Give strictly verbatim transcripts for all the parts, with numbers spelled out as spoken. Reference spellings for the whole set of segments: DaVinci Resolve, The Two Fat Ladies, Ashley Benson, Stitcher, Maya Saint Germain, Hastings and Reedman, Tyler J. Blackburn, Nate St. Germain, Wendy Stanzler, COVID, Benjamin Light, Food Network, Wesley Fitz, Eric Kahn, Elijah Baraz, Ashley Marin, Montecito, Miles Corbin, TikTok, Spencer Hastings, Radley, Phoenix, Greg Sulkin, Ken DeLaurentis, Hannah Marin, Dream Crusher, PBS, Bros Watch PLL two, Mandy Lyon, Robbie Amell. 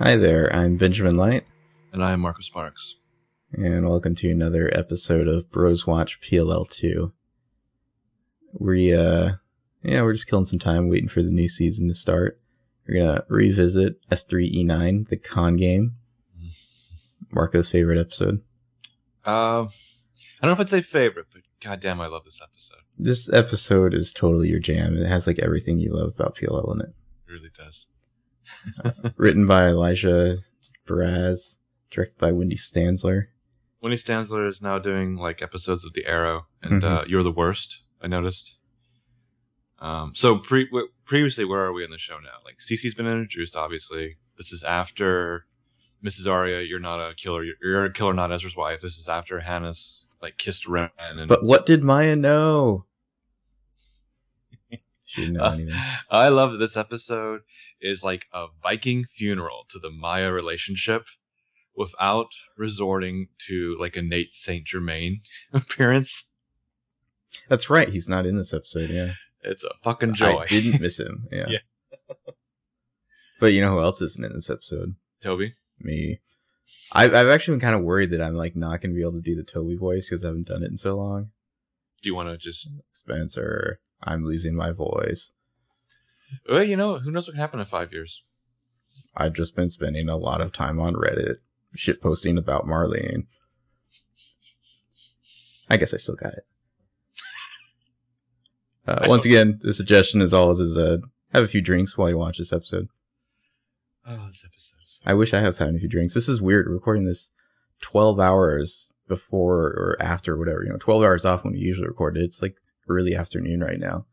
Hi there, I'm Benjamin Light. And I'm Marco Sparks. And welcome to another episode of Bros Watch P L L two. We, uh, yeah, we're just killing some time waiting for the new season to start. We're gonna revisit S three E nine, the con game. Marco's favorite episode. Uh, I don't know if I'd say favorite, but goddamn, I love this episode. This episode is totally your jam. It has like everything you love about P L L in it. It really does. uh, written by Elijah Baraz, directed by Wendy Stanzler. Wendy Stanzler is now doing like episodes of The Arrow and mm-hmm. uh, You're the Worst, I noticed. Um, so pre- w- previously, where are we in the show now? Like Cece's been introduced, obviously. This is after Missus Arya, you're not a killer. You're, you're a killer, not Ezra's wife. This is after Hannah's like kissed Ren. And- but what did Maya know? She didn't know anything. Uh, I love that this episode is like a Viking funeral to the Maya relationship without resorting to like a Nate Saint Germain appearance. That's right. He's not in this episode. Yeah. It's a fucking joy. I didn't miss him. Yeah. yeah. But you know who else isn't in this episode? Toby. Me. I've, I've actually been kind of worried that I'm like not going to be able to do the Toby voice because I haven't done it in so long. Do you want to just... Spencer... I'm losing my voice. Well, you know, who knows what happened in five years? I've just been spending a lot of time on Reddit, shitposting about Marlene. I guess I still got it. Uh, once again, the suggestion as always is uh, have a few drinks while you watch this episode. Oh, this episode. So I wish I was having a few drinks. This is weird. We're recording this twelve hours before or after or whatever. You know, twelve hours off when we usually record it. It's like early afternoon right now.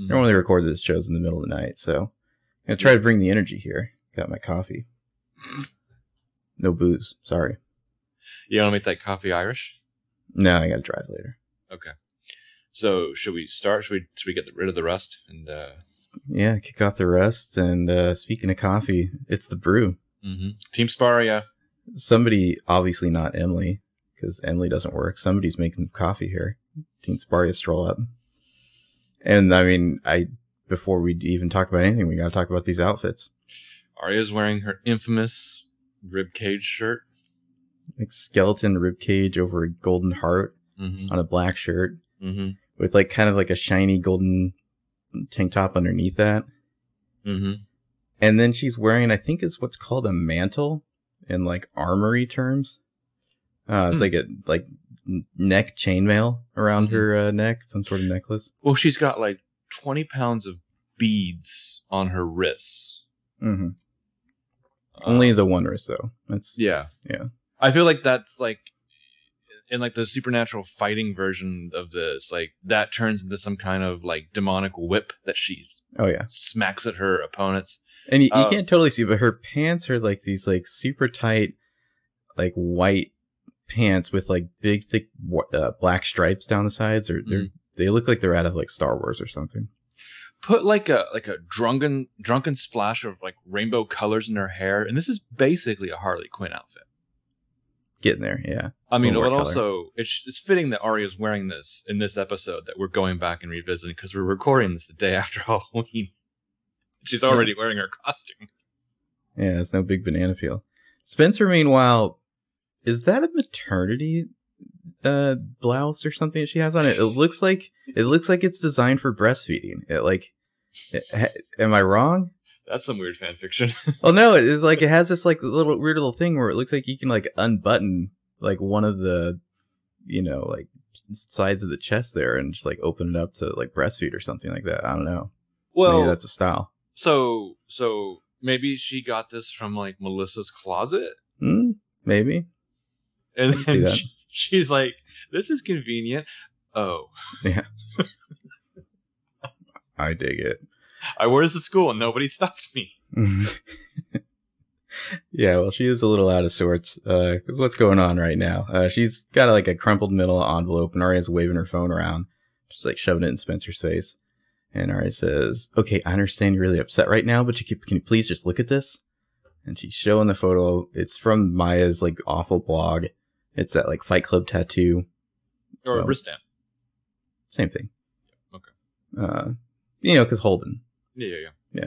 Mm-hmm. I normally record the shows in the middle of the night, so I'm going to try to bring the energy here. Got my coffee. No booze. Sorry. You want to make that coffee Irish? No, I got to drive later. Okay. So should we start? Should we should we get rid of the rust? and uh... Yeah, kick off the rust. And uh, speaking of coffee, it's the brew. Mm-hmm. Team Sparia. Somebody, obviously not Emily, because Emily doesn't work. Somebody's making coffee here. Team Sparia stroll up. And I mean, I before we even talk about anything, we got to talk about these outfits. Arya's wearing her infamous ribcage shirt. Like skeleton ribcage over a golden heart mm-hmm. on a black shirt. Mm-hmm. With like kind of like a shiny golden tank top underneath that. Mm-hmm. And then she's wearing, I think is what's called a mantle in like armory terms. Uh, it's mm. like a like neck chainmail around mm-hmm. her uh, neck, some sort of necklace. Well, she's got like twenty pounds of beads on her wrists. Mm-hmm. Uh, Only the one wrist, though. That's yeah, yeah. I feel like that's like in like the supernatural fighting version of this. Like that turns into some kind of like demonic whip that she oh yeah smacks at her opponents. And you, uh, you can't totally see, but her pants are like these like super tight, like white pants with like big thick uh, black stripes down the sides, or they mm. they look like they're out of like Star Wars or something. Put like a like a drunken drunken splash of like rainbow colors in her hair, and this is basically a Harley Quinn outfit. Getting there, yeah. I mean, but also it's it's fitting that Arya's wearing this in this episode that we're going back and revisiting because we're recording this the day after Halloween. She's already wearing her costume. Yeah, it's no big banana peel. Spencer, meanwhile. Is that a maternity uh, blouse or something that she has on it? It looks like it looks like it's designed for breastfeeding. It like, it, ha, am I wrong? That's some weird fan fiction. Oh no, it is like it has this like little weird little thing where it looks like you can like unbutton like one of the, you know, like sides of the chest there and just like open it up to like breastfeed or something like that. I don't know. Well, maybe that's a style. So so maybe she got this from like Melissa's closet. Mm, maybe. And then she, she's like, this is convenient. Oh. Yeah. I dig it. I wore this to school and nobody stopped me. Yeah, well, she is a little out of sorts. Uh, what's going on right now? Uh, she's got like a crumpled middle envelope and Arya's waving her phone around. Just like shoving it in Spencer's face. And Arya says, okay, I understand you're really upset right now, but you can, can you please just look at this? And she's showing the photo. It's from Maya's like awful blog. It's that like Fight Club tattoo. Or well, a wrist stamp. Same thing. Okay. Uh, you know, because Holden. Yeah, yeah, yeah.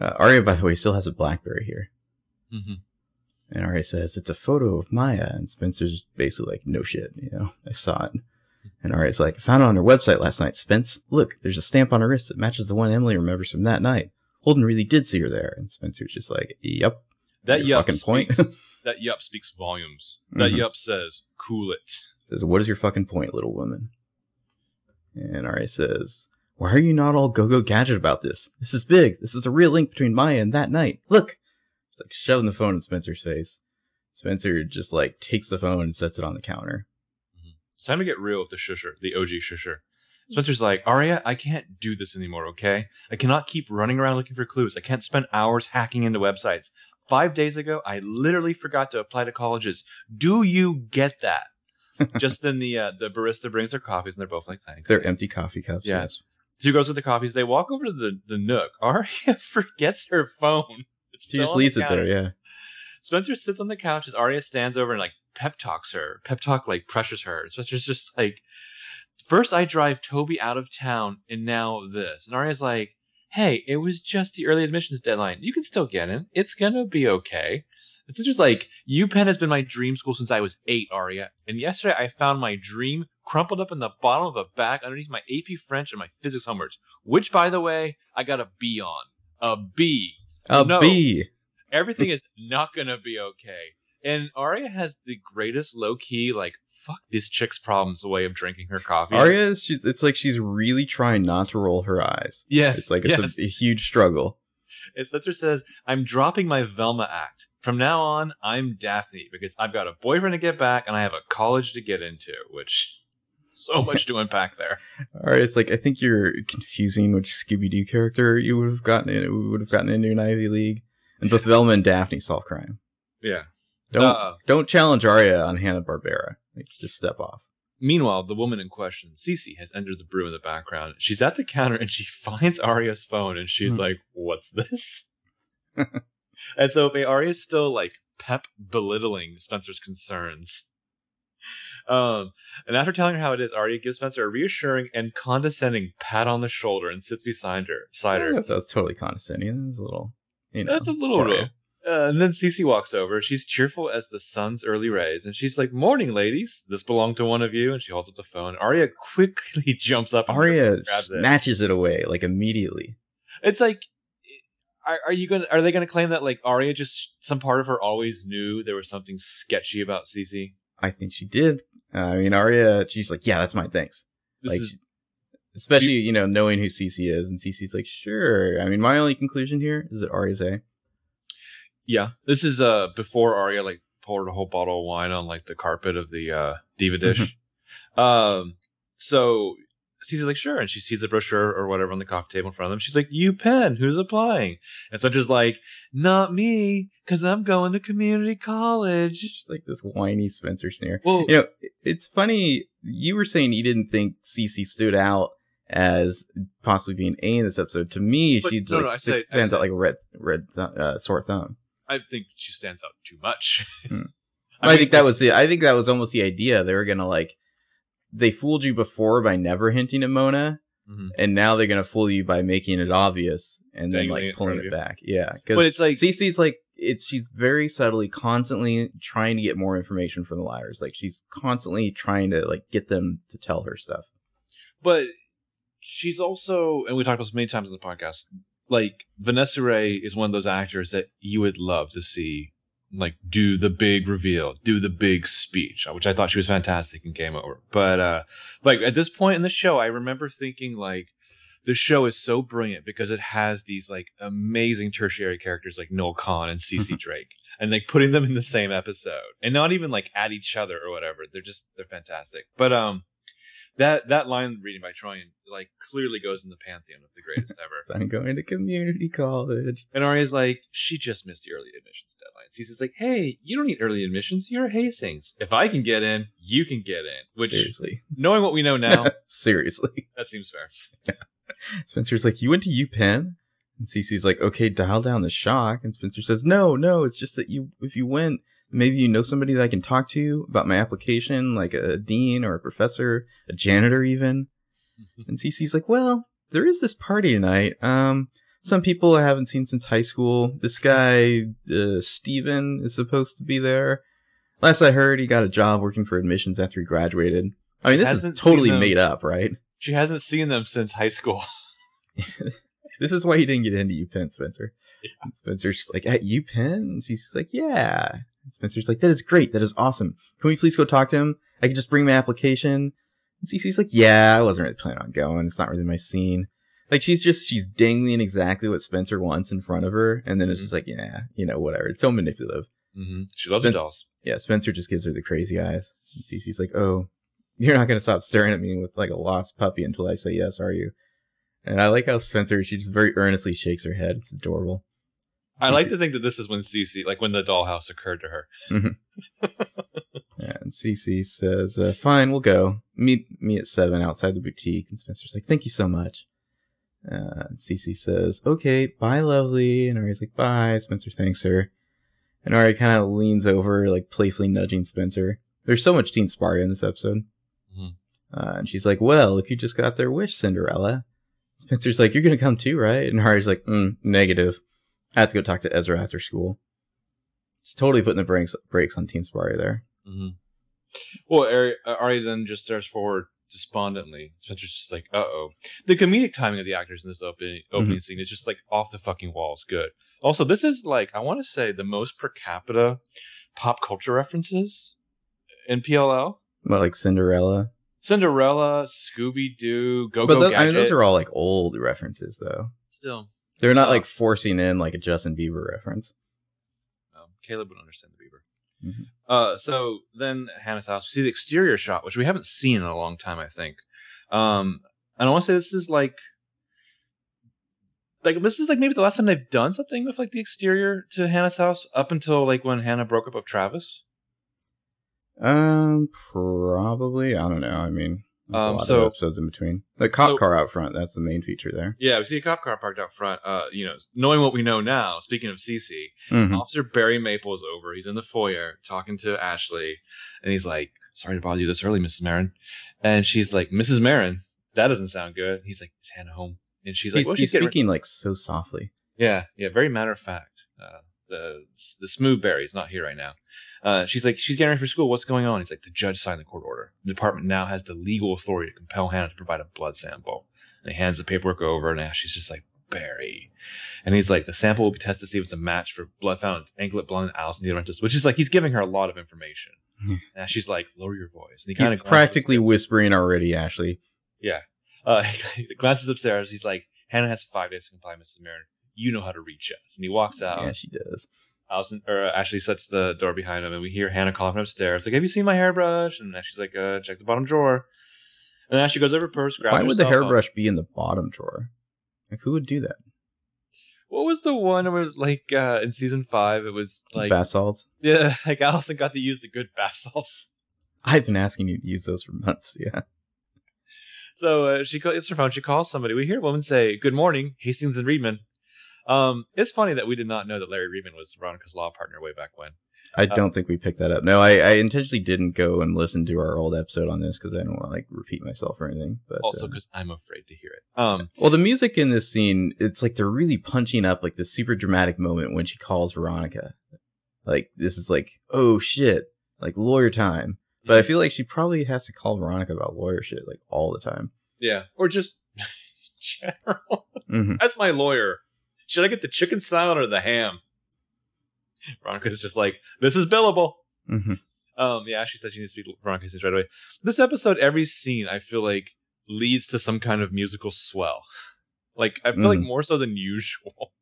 Yeah. Uh, Arya, by the way, still has a BlackBerry here. Mm-hmm. And Ari says, it's a photo of Maya. And Spencer's basically like, no shit, you know, I saw it. And Ari's like, I found it on her website last night, Spence. Look, there's a stamp on her wrist that matches the one Emily remembers from that night. Holden really did see her there. And Spencer's just like, yep. That yup fucking speaks, point. That yup speaks volumes. That mm-hmm. yup says, cool it. Says, what is your fucking point, little woman? And Ari says, why are you not all go-go gadget about this? This is big. This is a real link between Maya and that night. Look. It's like shoving the phone in Spencer's face. Spencer just like takes the phone and sets it on the counter. It's time to get real with the shusher, the O G shusher. Spencer's like, Aria, I can't do this anymore, okay? I cannot keep running around looking for clues. I can't spend hours hacking into websites. Five days ago, I literally forgot to apply to colleges. Do you get that? Just then the uh, the barista brings their coffees, and they're both like, thanks. They're empty coffee cups. Yeah. Yes. Two goes with the coffees. They walk over to the, the nook. Aria forgets her phone. It's she just leaves the it there, yeah. Spencer sits on the couch as Aria stands over and like pep talks her. Pep talk like pressures her. Spencer's just like, first I drive Toby out of town and now this. And Aria's like, hey, it was just the early admissions deadline. You can still get in. It's gonna be okay. And Spencer's like, UPenn has been my dream school since I was eight, Aria. And yesterday I found my dream crumpled up in the bottom of a bag underneath my A P French and my physics homework, which by the way, I got a B on. A B. A no, B. Everything is not gonna be okay. And Aria has the greatest low-key, like, fuck this chick's problems way of drinking her coffee. Aria, she's, it's like she's really trying not to roll her eyes. Yes. It's like it's yes. a, a huge struggle. And Spencer says, I'm dropping my Velma act. From now on, I'm Daphne, because I've got a boyfriend to get back, and I have a college to get into, which... So much to unpack there. All right, it's like I think you're confusing which Scooby-Doo character you would have gotten in. We would have gotten into an Ivy League, and both Velma and Daphne solve crime. Yeah, don't uh, don't challenge Aria on Hanna-Barbera. Like, just step off. Meanwhile, the woman in question, Cece, has entered the brew in the background. She's at the counter and she finds Aria's phone, and she's hmm. like, "What's this?" And so Aria's still like pep belittling Spencer's concerns. Um, and after telling her how it is, Aria gives Spencer a reassuring and condescending pat on the shoulder and sits beside her. Beside her. That's totally condescending. That's a little, you know. That's a little rough. Uh, and then Cece walks over. She's cheerful as the sun's early rays. And she's like, morning, ladies. This belonged to one of you. And she holds up the phone. Aria quickly jumps up. And Aria snatches it. it away, like, immediately. It's like, are, are you going to, are they going to claim that, like, Aria just, some part of her always knew there was something sketchy about Cece? I think she did. Uh, I mean, Aria, she's like, yeah, that's mine, thanks. This like, is, especially, you, you know, knowing who Cece is. And Cece's like, sure. I mean, my only conclusion here is that Aria's A. Yeah. This is uh, before Aria, like, poured a whole bottle of wine on, like, the carpet of the uh, diva dish. um, so Cece's like, sure. And she sees the brochure or whatever on the coffee table in front of them. She's like, UPenn, who's applying? And Spencer's like, not me, because I'm going to community college. She's like this whiny Spencer sneer. Well, you know, it's funny. You were saying you didn't think Cece stood out as possibly being A in this episode. To me, she no, like, no, six, say, stands say, out like a red, red th- uh, sore thumb. I think she stands out too much. hmm. I, I mean, think that was the. I think that was almost the idea. They were going to like. They fooled you before by never hinting at Mona, mm-hmm. and now they're going to fool you by making it obvious and Dang, then like pulling it you. back. Yeah, because it's like Cece's like it's she's very subtly, constantly trying to get more information from the liars. Like she's constantly trying to like get them to tell her stuff. But she's also, and we talked about this many times on the podcast. Like Vanessa Ray is one of those actors that you would love to see. Like, do the big reveal, do the big speech, which I thought she was fantastic in Game Over. But, uh, like, at this point in the show, I remember thinking, like, the show is so brilliant because it has these, like, amazing tertiary characters like Noel Kahn and Cece Drake. And, like, putting them in the same episode. And not even, like, at each other or whatever. They're just, they're fantastic. But, um, that, that line reading by Troyan, like, clearly goes in the pantheon of the greatest ever. I'm going to community college. And Aria's like, she just missed the early admissions deadline. Cece's like, hey, you don't need early admissions. You're Hastings. If I can get in, you can get in. Which, seriously. Knowing what we know now. Seriously. That seems fair. Yeah. Spencer's like, you went to UPenn? And Cece's like, okay, dial down the shock. And Spencer says, no, no, it's just that you, if you went... Maybe you know somebody that I can talk to about my application, like a dean or a professor, a janitor even. And Cece's like, well, there is this party tonight. Um, some people I haven't seen since high school. This guy, uh, Steven, is supposed to be there. Last I heard, he got a job working for admissions after he graduated. I mean, this is totally made up, right? She hasn't seen them since high school. This is why he didn't get into UPenn, Spencer. Yeah. Spencer's like, at UPenn? She's like, yeah. And Spencer's like, that is great. That is awesome. Can we please go talk to him? I can just bring my application. And Cece's like, yeah, I wasn't really planning on going. It's not really my scene. Like, she's just, she's dangling exactly what Spencer wants in front of her. And then mm-hmm. it's just like, yeah, you know, whatever. It's so manipulative. Mm-hmm. She loves Spencer, dolls. Yeah, Spencer just gives her the crazy eyes. And Cece's like, oh, you're not going to stop staring at me with like a lost puppy until I say yes, are you? And I like how Spencer, she just very earnestly shakes her head. It's adorable. I Cece. like to think that this is when Cece, like when the dollhouse occurred to her. Mm-hmm. Yeah, and Cece says, uh, fine, we'll go. Meet me at seven outside the boutique. And Spencer's like, thank you so much. Uh, and Cece says, okay, bye, lovely. And Ari's like, bye. Spencer thanks her. And Ari kind of leans over, like playfully nudging Spencer. There's so much Teen Sparta in this episode. Mm-hmm. Uh, and she's like, well, look, you just got their wish, Cinderella. Spencer's like, you're going to come too, right? And Harry's like, mm, negative. I have to go talk to Ezra after school. It's totally putting the brakes, brakes on Team Sparry there. Mm-hmm. Well, Ari, Ari then just stares forward despondently. Spencer's just like, uh-oh. The comedic timing of the actors in this opening, opening mm-hmm. scene is just like off the fucking walls. Good. Also, this is like, I want to say the most per capita pop culture references in P L L. Well, like Cinderella. Cinderella, Scooby-Doo, Go-Go But those, Gadget. I mean, those are all like old references, though. Still. They're not uh, like forcing in like a Justin Bieber reference. Um, Caleb would understand the Bieber. Mm-hmm. Uh, so then at Hannah's house, we see the exterior shot, which we haven't seen in a long time, I think. Um, and I want to say this is like... Like, this is like maybe the last time they've done something with like the exterior to Hannah's house up until like when Hannah broke up with Travis. Um, probably. I don't know. I mean, there's um, a lot so, of episodes in between. The cop so, car out front, that's the main feature there. Yeah, we see a cop car parked out front. Uh, you know, knowing what we know now, speaking of Cece, mm-hmm. Officer Barry Maple is over. He's in the foyer talking to Ashley, and he's like, sorry to bother you this early, Missus Marin. And she's like, Missus Marin, that doesn't sound good. He's like, is Hannah home? And she's like, he's, well, he's she's speaking re-? like so softly. Yeah, yeah, very matter of fact. Uh, the the smooth Barry's not here right now. Uh, she's like, she's getting ready for school. What's going on? He's like, the judge signed the court order. The department now has the legal authority to compel Hannah to provide a blood sample. And he hands the paperwork over, and Ashley's just like, Barry. And he's like, the sample will be tested to see if it's a match for blood found in anklet, blonde, and Alice, and the which is like, he's giving her a lot of information. And Ashley's like, lower your voice. And he kind of practically whispering already, Ashley. Yeah. Uh, he glances upstairs. He's like, Hannah has five days to comply, Missus Marin. You know how to reach us. And he walks out. Yeah, she does. Allison, or Ashley shuts the door behind him, and we hear Hannah calling from upstairs. Like, have you seen my hairbrush? And Ashley's like, uh, check the bottom drawer. And Ashley goes over her purse, grabs Why would the hairbrush up. be in the bottom drawer? Like, who would do that? What was the one that was, like, uh, in season five, it was, like... Bath salts? Yeah, like, Allison got to use the good bath salts. I've been asking you to use those for months, yeah. So, uh, she it's her phone, she calls somebody. We hear a woman say, good morning, Hastings and Reedman. Um, it's funny that we did not know that Larry Reedman was Veronica's law partner way back when. I don't um, think we picked that up. No, I, I intentionally didn't go and listen to our old episode on this because I don't want to like repeat myself or anything. But also because um, I'm afraid to hear it. Um, well, the music in this scene, it's like they're really punching up like the super dramatic moment when she calls Veronica. Like this is like, oh shit, like lawyer time. But yeah. I feel like she probably has to call Veronica about lawyer shit like all the time. Yeah, or just general. Mm-hmm. That's my lawyer. Should I get the chicken salad or the ham? Veronica's just like, this is billable. Mm-hmm. Um, yeah, she said she needs to speak Veronica's right away. This episode, every scene, I feel like, leads to some kind of musical swell. Like, I feel mm-hmm. like more so than usual.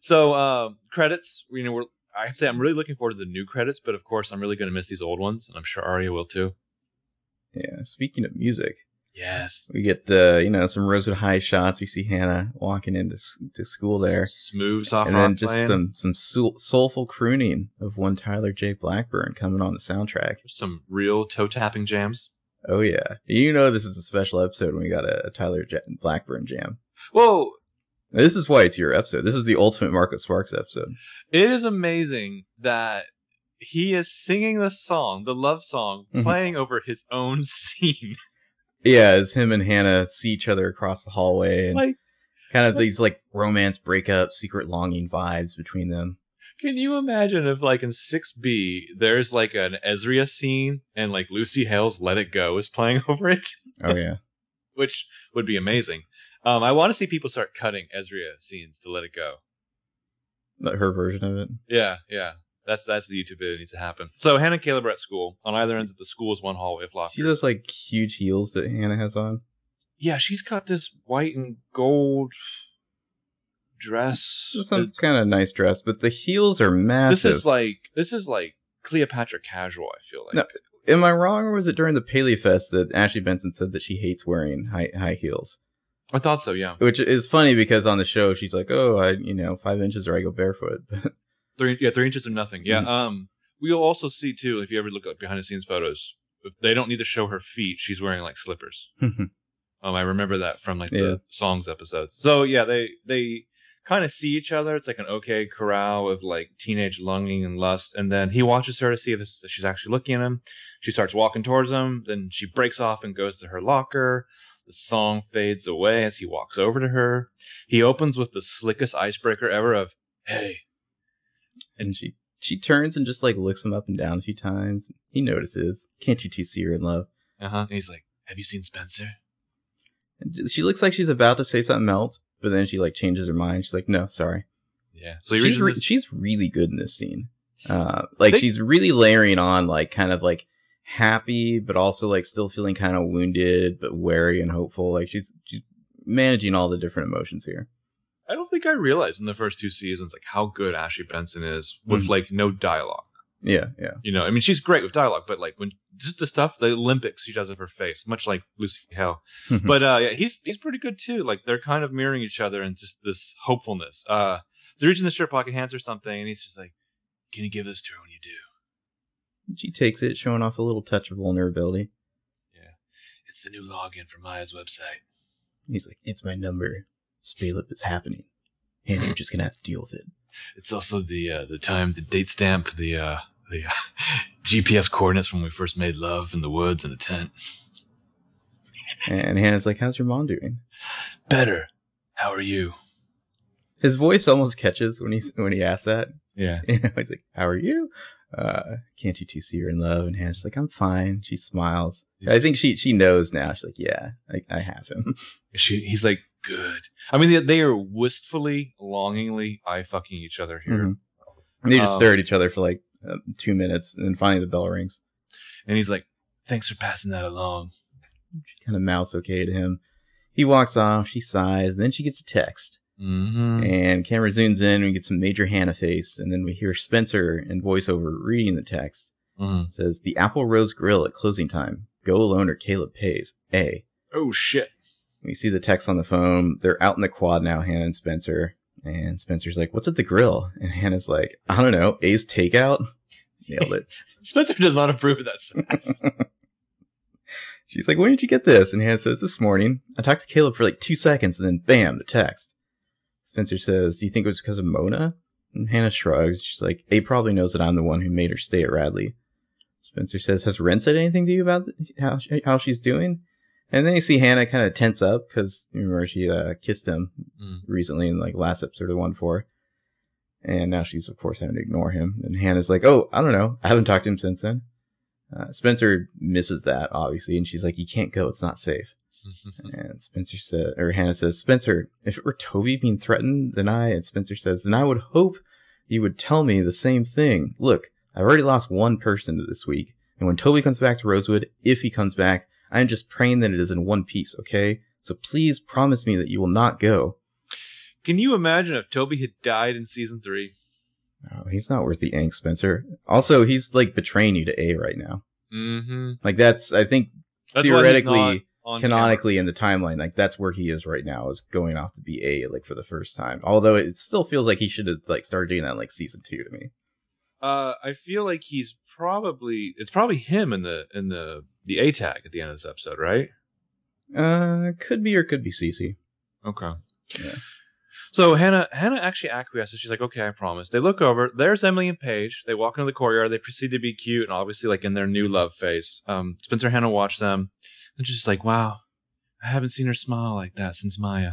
So, uh, credits. You know, we're, I have to say I'm really looking forward to the new credits, but of course, I'm really going to miss these old ones, and I'm sure Aria will too. Yeah, speaking of music. Yes. We get, uh, you know, some Rosewood High shots. We see Hannah walking into to school there. Some smooth, soft rock playing. And then just some, some soul, soulful crooning of one Tyler J. Blackburn coming on the soundtrack. Some real toe-tapping jams. Oh, yeah. You know this is a special episode when we got a, a Tyler J- Blackburn jam. Whoa! Now, this is why it's your episode. This is the ultimate Marco Sparks episode. It is amazing that he is singing the song, the love song, playing mm-hmm. over his own scene. Yeah, as him and Hannah see each other across the hallway. And like, Kind of these like romance breakup, secret longing vibes between them. Can you imagine if like in six B there's like an Ezria scene and like Lucy Hale's Let It Go is playing over it? Oh yeah. Which would be amazing. Um, I want to see people start cutting Ezria scenes to Let It Go. Her version of it? Yeah, yeah. That's that's the YouTube video that needs to happen. So Hannah and Caleb are at school. On either ends of the school is one hallway of lockers. See those like huge heels that Hannah has on? Yeah, she's got this white and gold dress. Some kind of nice dress, but the heels are massive. This is like this is like Cleopatra casual, I feel like. Now, am I wrong, or was it during the Paley Fest that Ashley Benson said that she hates wearing high high heels? I thought so, yeah. Which is funny because on the show she's like, "Oh, I you know five inches or I go barefoot." Three, yeah, three inches of nothing. Yeah. Mm-hmm. Um, we'll also see too, if you ever look at behind the scenes photos, if they don't need to show her feet. She's wearing like slippers. um, I remember that from like the yeah. songs episodes. So yeah, they they kind of see each other. It's like an okay corral of like teenage longing and lust. And then he watches her to see if this, she's actually looking at him. She starts walking towards him. Then she breaks off and goes to her locker. The song fades away as he walks over to her. He opens with the slickest icebreaker ever of "Hey." And she she turns and just like looks him up and down a few times. He notices. Can't you two see her in love? Uh huh. And he's like, "Have you seen Spencer?" And she looks like she's about to say something else, but then she like changes her mind. She's like, "No, sorry." Yeah. So she's re- this- she's really good in this scene. Uh, like they- she's really layering on like kind of like happy, but also like still feeling kind of wounded, but wary and hopeful. Like she's she's managing all the different emotions here. I don't think I realized in the first two seasons like how good Ashley Benson is with mm-hmm. like no dialogue. Yeah, yeah. You know, I mean, she's great with dialogue, but like when just the stuff, the Olympics she does of her face, much like Lucy Hale. But uh, yeah, he's he's pretty good too. Like they're kind of mirroring each other in just this hopefulness. Uh, so reaching the shirt pocket, hands her something, and he's just like, "Can you give this to her when you do?" She takes it, showing off a little touch of vulnerability. Yeah, it's the new login for Maya's website. He's like, "It's my number. Spalip is happening, and you're just gonna have to deal with it." It's also the uh, the time, the date stamp, the uh, the uh, G P S coordinates when we first made love in the woods in the tent. And Hannah's like, "How's your mom doing?" "Better. How are you?" His voice almost catches when he when he asks that. Yeah, you know, he's like, "How are you? Uh, can't you two see her in love?" And Hannah's like, "I'm fine." She smiles. He's, I think she she knows now. She's like, "Yeah, I, I have him." She he's like. Good. I mean, they, they are wistfully, longingly eye fucking each other here. Mm-hmm. They just um, stare at each other for like uh, two minutes, and then finally the bell rings. And he's like, "Thanks for passing that along." She kind of mouths okay to him. He walks off. She sighs, and then she gets a text. Mm-hmm. And camera zooms in, and we get some major Hannah face, and then we hear Spencer in voiceover reading the text. Mm-hmm. It says, "The Apple Rose Grill at closing time. Go alone or Caleb pays. A." Oh shit. We see the text on the phone. They're out in the quad now, Hannah and Spencer. And Spencer's like, "What's at the grill?" And Hannah's like, "I don't know. A's takeout." Nailed it. Spencer does not approve of that sentence. She's like, "When did you get this?" And Hannah says, "This morning. I talked to Caleb for like two seconds, and then bam, the text." Spencer says, "Do you think it was because of Mona?" And Hannah shrugs. She's like, "A probably knows that I'm the one who made her stay at Radley." Spencer says, "Has Ren said anything to you about how she, how she's doing?" And then you see Hannah kind of tense up because remember she uh, kissed him mm. recently in like last episode of one four, and now she's of course having to ignore him. And Hannah's like, "Oh, I don't know. I haven't talked to him since then." Uh, Spencer misses that obviously, and she's like, "You can't go. It's not safe." And Spencer said, or Hannah says, "Spencer, if it were Toby being threatened, then I." And Spencer says, "Then I would hope you would tell me the same thing. Look, I've already lost one person this week, and when Toby comes back to Rosewood, if he comes back, I'm just praying that it is in one piece, okay? So please promise me that you will not go." Can you imagine if Toby had died in season three? Oh, he's not worth the angst, Spencer. Also, he's like betraying you to A right now. Mm-hmm. Like that's, I think, that's theoretically, canonically camera. In the timeline, like that's where he is right now, is going off to be A like for the first time. Although it still feels like he should have like started doing that in, like season two to me. Uh, I feel like he's probably it's probably him in the in the. The A tag at the end of this episode, right? Uh, could be or could be Cece. Okay. Yeah. So Hannah, Hannah actually acquiesces. She's like, "Okay, I promise." They look over. There's Emily and Paige. They walk into the courtyard. They proceed to be cute and obviously like in their new love phase. Um, Spencer and Hannah watch them, and she's just like, "Wow, I haven't seen her smile like that since Maya."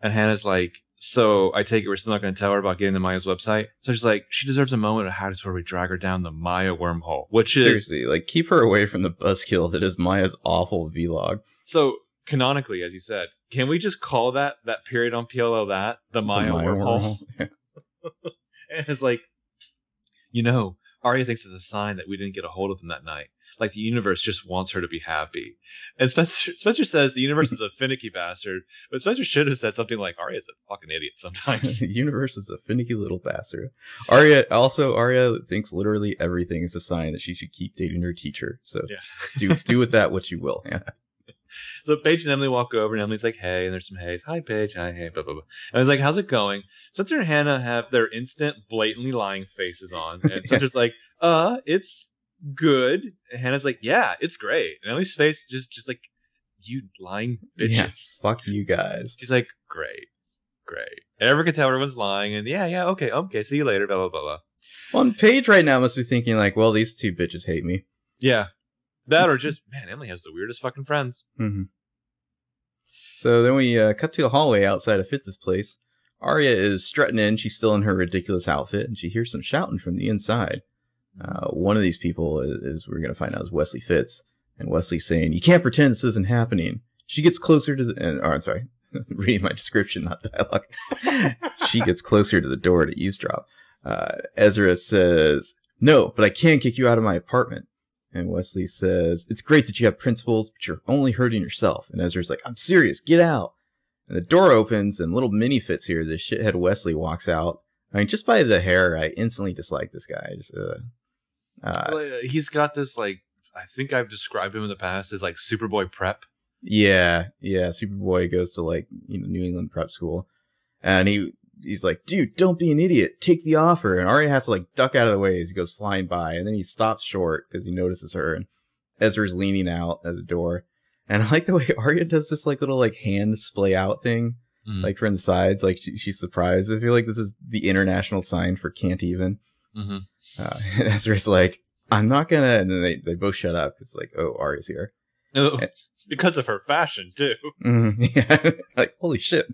And Hannah's like, so I take it we're still not going to tell her about getting the Maya's website. So she's like, she deserves a moment of happiness where we drag her down the Maya wormhole, which is seriously like keep her away from the buzzkill that is Maya's awful vlog. So canonically, as you said, can we just call that that period on P L L that the Maya, the Maya wormhole? wormhole. Yeah. And it's like, you know, Arya thinks it's a sign that we didn't get a hold of them that night. Like the universe just wants her to be happy. And Spencer, Spencer says the universe is a finicky bastard, but Spencer should have said something like, Arya's a fucking idiot sometimes. The universe is a finicky little bastard. Arya also Arya thinks literally everything is a sign that she should keep dating her teacher. So yeah. do do with that what you will. Yeah. So Paige and Emily walk over, and Emily's like, hey, and there's some haze. Hi, Paige. Hi, hey, blah, blah, blah. And I was like, how's it going? Spencer and Hannah have their instant, blatantly lying faces on. And Spencer's yeah. like, uh, it's good. And Hannah's like, yeah, it's great. And Emily's face just, just like, you lying bitches. Yes, fuck you guys. She's like, great, great. And everyone can tell everyone's lying. And yeah, yeah, okay, okay, see you later, blah, blah, blah, blah. Well, and Paige right now must be thinking like, well, these two bitches hate me. Yeah. That or just, man, Emily has the weirdest fucking friends. Mm-hmm. So then we uh, cut to the hallway outside of Fitz's place. Arya is strutting in. She's still in her ridiculous outfit, and she hears some shouting from the inside. Uh, one of these people is, is we're going to find out, is Wesley Fitz. And Wesley's saying, you can't pretend this isn't happening. She gets closer to the... And, oh, I'm sorry. Reading my description, not dialogue. She gets closer to the door to eavesdrop. Uh, Ezra says, no, but I can kick you out of my apartment. And Wesley says, it's great that you have principles, but you're only hurting yourself. And Ezra's like, I'm serious, get out. And the door opens, and little mini Fitz here, this shithead Wesley, walks out. I mean, just by the hair, I instantly dislike this guy. Just, uh, uh, well, he's got this, like, I think I've described him in the past as, like, Superboy prep. Yeah, yeah, Superboy goes to, like, you know, New England prep school. And he he's like, dude, don't be an idiot. Take the offer. And Arya has to, like, duck out of the way as he goes flying by. And then he stops short because he notices her. And Ezra's leaning out at the door. And I like the way Arya does this, like, little, like, hand splay out thing. Mm-hmm. Like, from the sides. Like, she, she's surprised. I feel like this is the international sign for can't even. Mm-hmm. Uh, and Ezra's like, I'm not going to. And then they, they both shut up. It's like, oh, Arya's here. No, and, because of her fashion, too. Mm-hmm, yeah. Like, holy shit.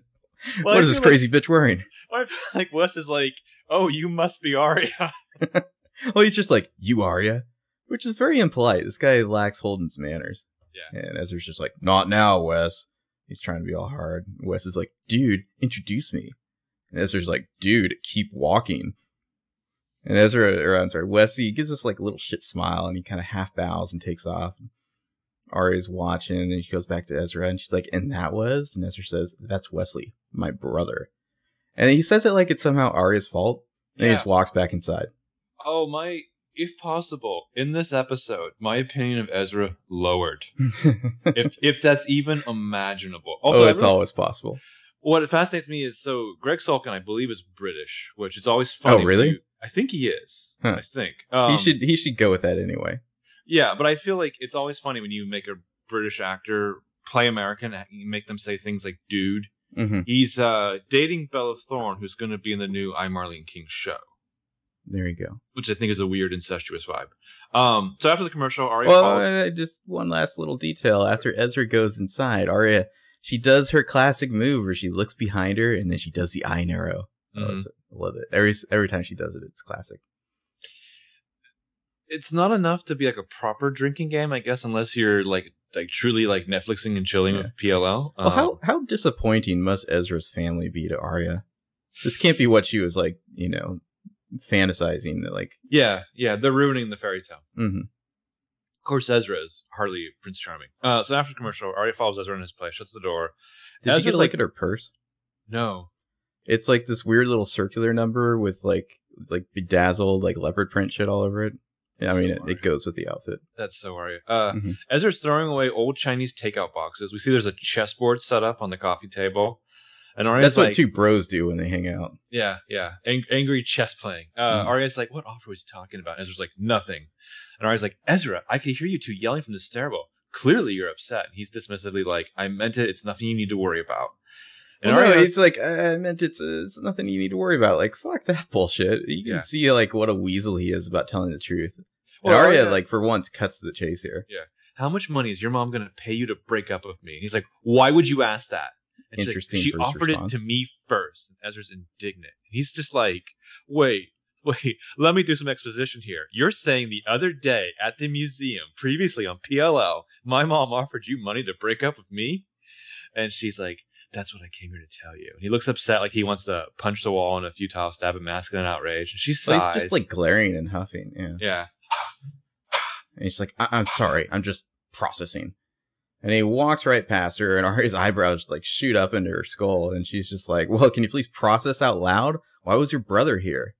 Well, what I is this crazy like, bitch wearing? Well, I feel like Wes is like, oh, you must be Arya. Well, he's just like, you Arya? Which is very impolite. This guy lacks Holden's manners. Yeah. And Ezra's just like, not now, Wes. He's trying to be all hard. Wes is like, dude, introduce me. And Ezra's like, dude, keep walking. And Ezra, or I'm sorry, Wes, he gives us like a little shit smile, and he kind of half bows and takes off. Arya's watching, and then she goes back to Ezra, and she's like, and that was? And Ezra says, that's Wesley, my brother. And he says it like it's somehow Arya's fault, and yeah. He just walks back inside. Oh, my, if possible, in this episode, my opinion of Ezra lowered. if if that's even imaginable. Also, oh, it's really, always possible. What fascinates me is, so, Greg Sulkin, I believe, is British, which is always funny. Oh, really? You, I think he is. Huh. I think. Um, he should he should go with that anyway. Yeah, but I feel like it's always funny when you make a British actor play American, you make them say things like, dude. Mm-hmm. He's uh, dating Bella Thorne, who's going to be in the new I'm Marlene King show. There you go. Which I think is a weird incestuous vibe. Um, so after the commercial, Arya well, calls... Well, just one last little detail. After Ezra goes inside, Arya, she does her classic move where she looks behind her and then she does the eye narrow. Mm-hmm. Oh, I love it. Every, every time she does it, it's classic. It's not enough to be like a proper drinking game, I guess, unless you're like like truly like Netflixing and chilling yeah. with P L L. Um, well, how how disappointing must Ezra's family be to Arya? This can't be what she was like, you know, fantasizing that like. Yeah, yeah, they're ruining the fairy tale. Mm-hmm. Of course, Ezra is hardly Prince Charming. Uh, so after the commercial, Arya follows Ezra in his place, shuts the door. Did Ezra's you get like, like at her purse? No, it's like this weird little circular number with like like bedazzled like leopard print shit all over it. Yeah, I mean, so it, it goes with the outfit. That's so Arya. Uh, mm-hmm. Ezra's throwing away old Chinese takeout boxes. We see there's a chessboard set up on the coffee table. And Arya's That's what like, two bros do when they hang out. Yeah, yeah. Ang- angry chess playing. Uh, mm. Arya's like, what offer was he talking about? And Ezra's like, nothing. And Arya's like, Ezra, I could hear you two yelling from the stairwell. Clearly you're upset. And he's dismissively like, I meant it. It's nothing you need to worry about. And well, Arya, no, he's like, I meant it's, uh, it's nothing you need to worry about. Like, fuck that bullshit. You can yeah. see, like, what a weasel he is about telling the truth. Well, and Arya, Arya, like, for once, cuts to the chase here. Yeah. How much money is your mom going to pay you to break up with me? And he's like, why would you ask that? It's interesting. Like, she offered response. It to me first. And Ezra's indignant. He's just like, wait, wait, let me do some exposition here. You're saying the other day at the museum, previously on P L L, my mom offered you money to break up with me? And she's like, that's what I came here to tell you. And he looks upset, like he wants to punch the wall in a futile stab of masculine outrage. And she sighs. Well, he's just like glaring and huffing. Yeah. Yeah. And he's like, I- I'm sorry. I'm just processing. And he walks right past her, and Ari's eyebrows like shoot up into her skull. And she's just like, well, can you please process out loud? Why was your brother here?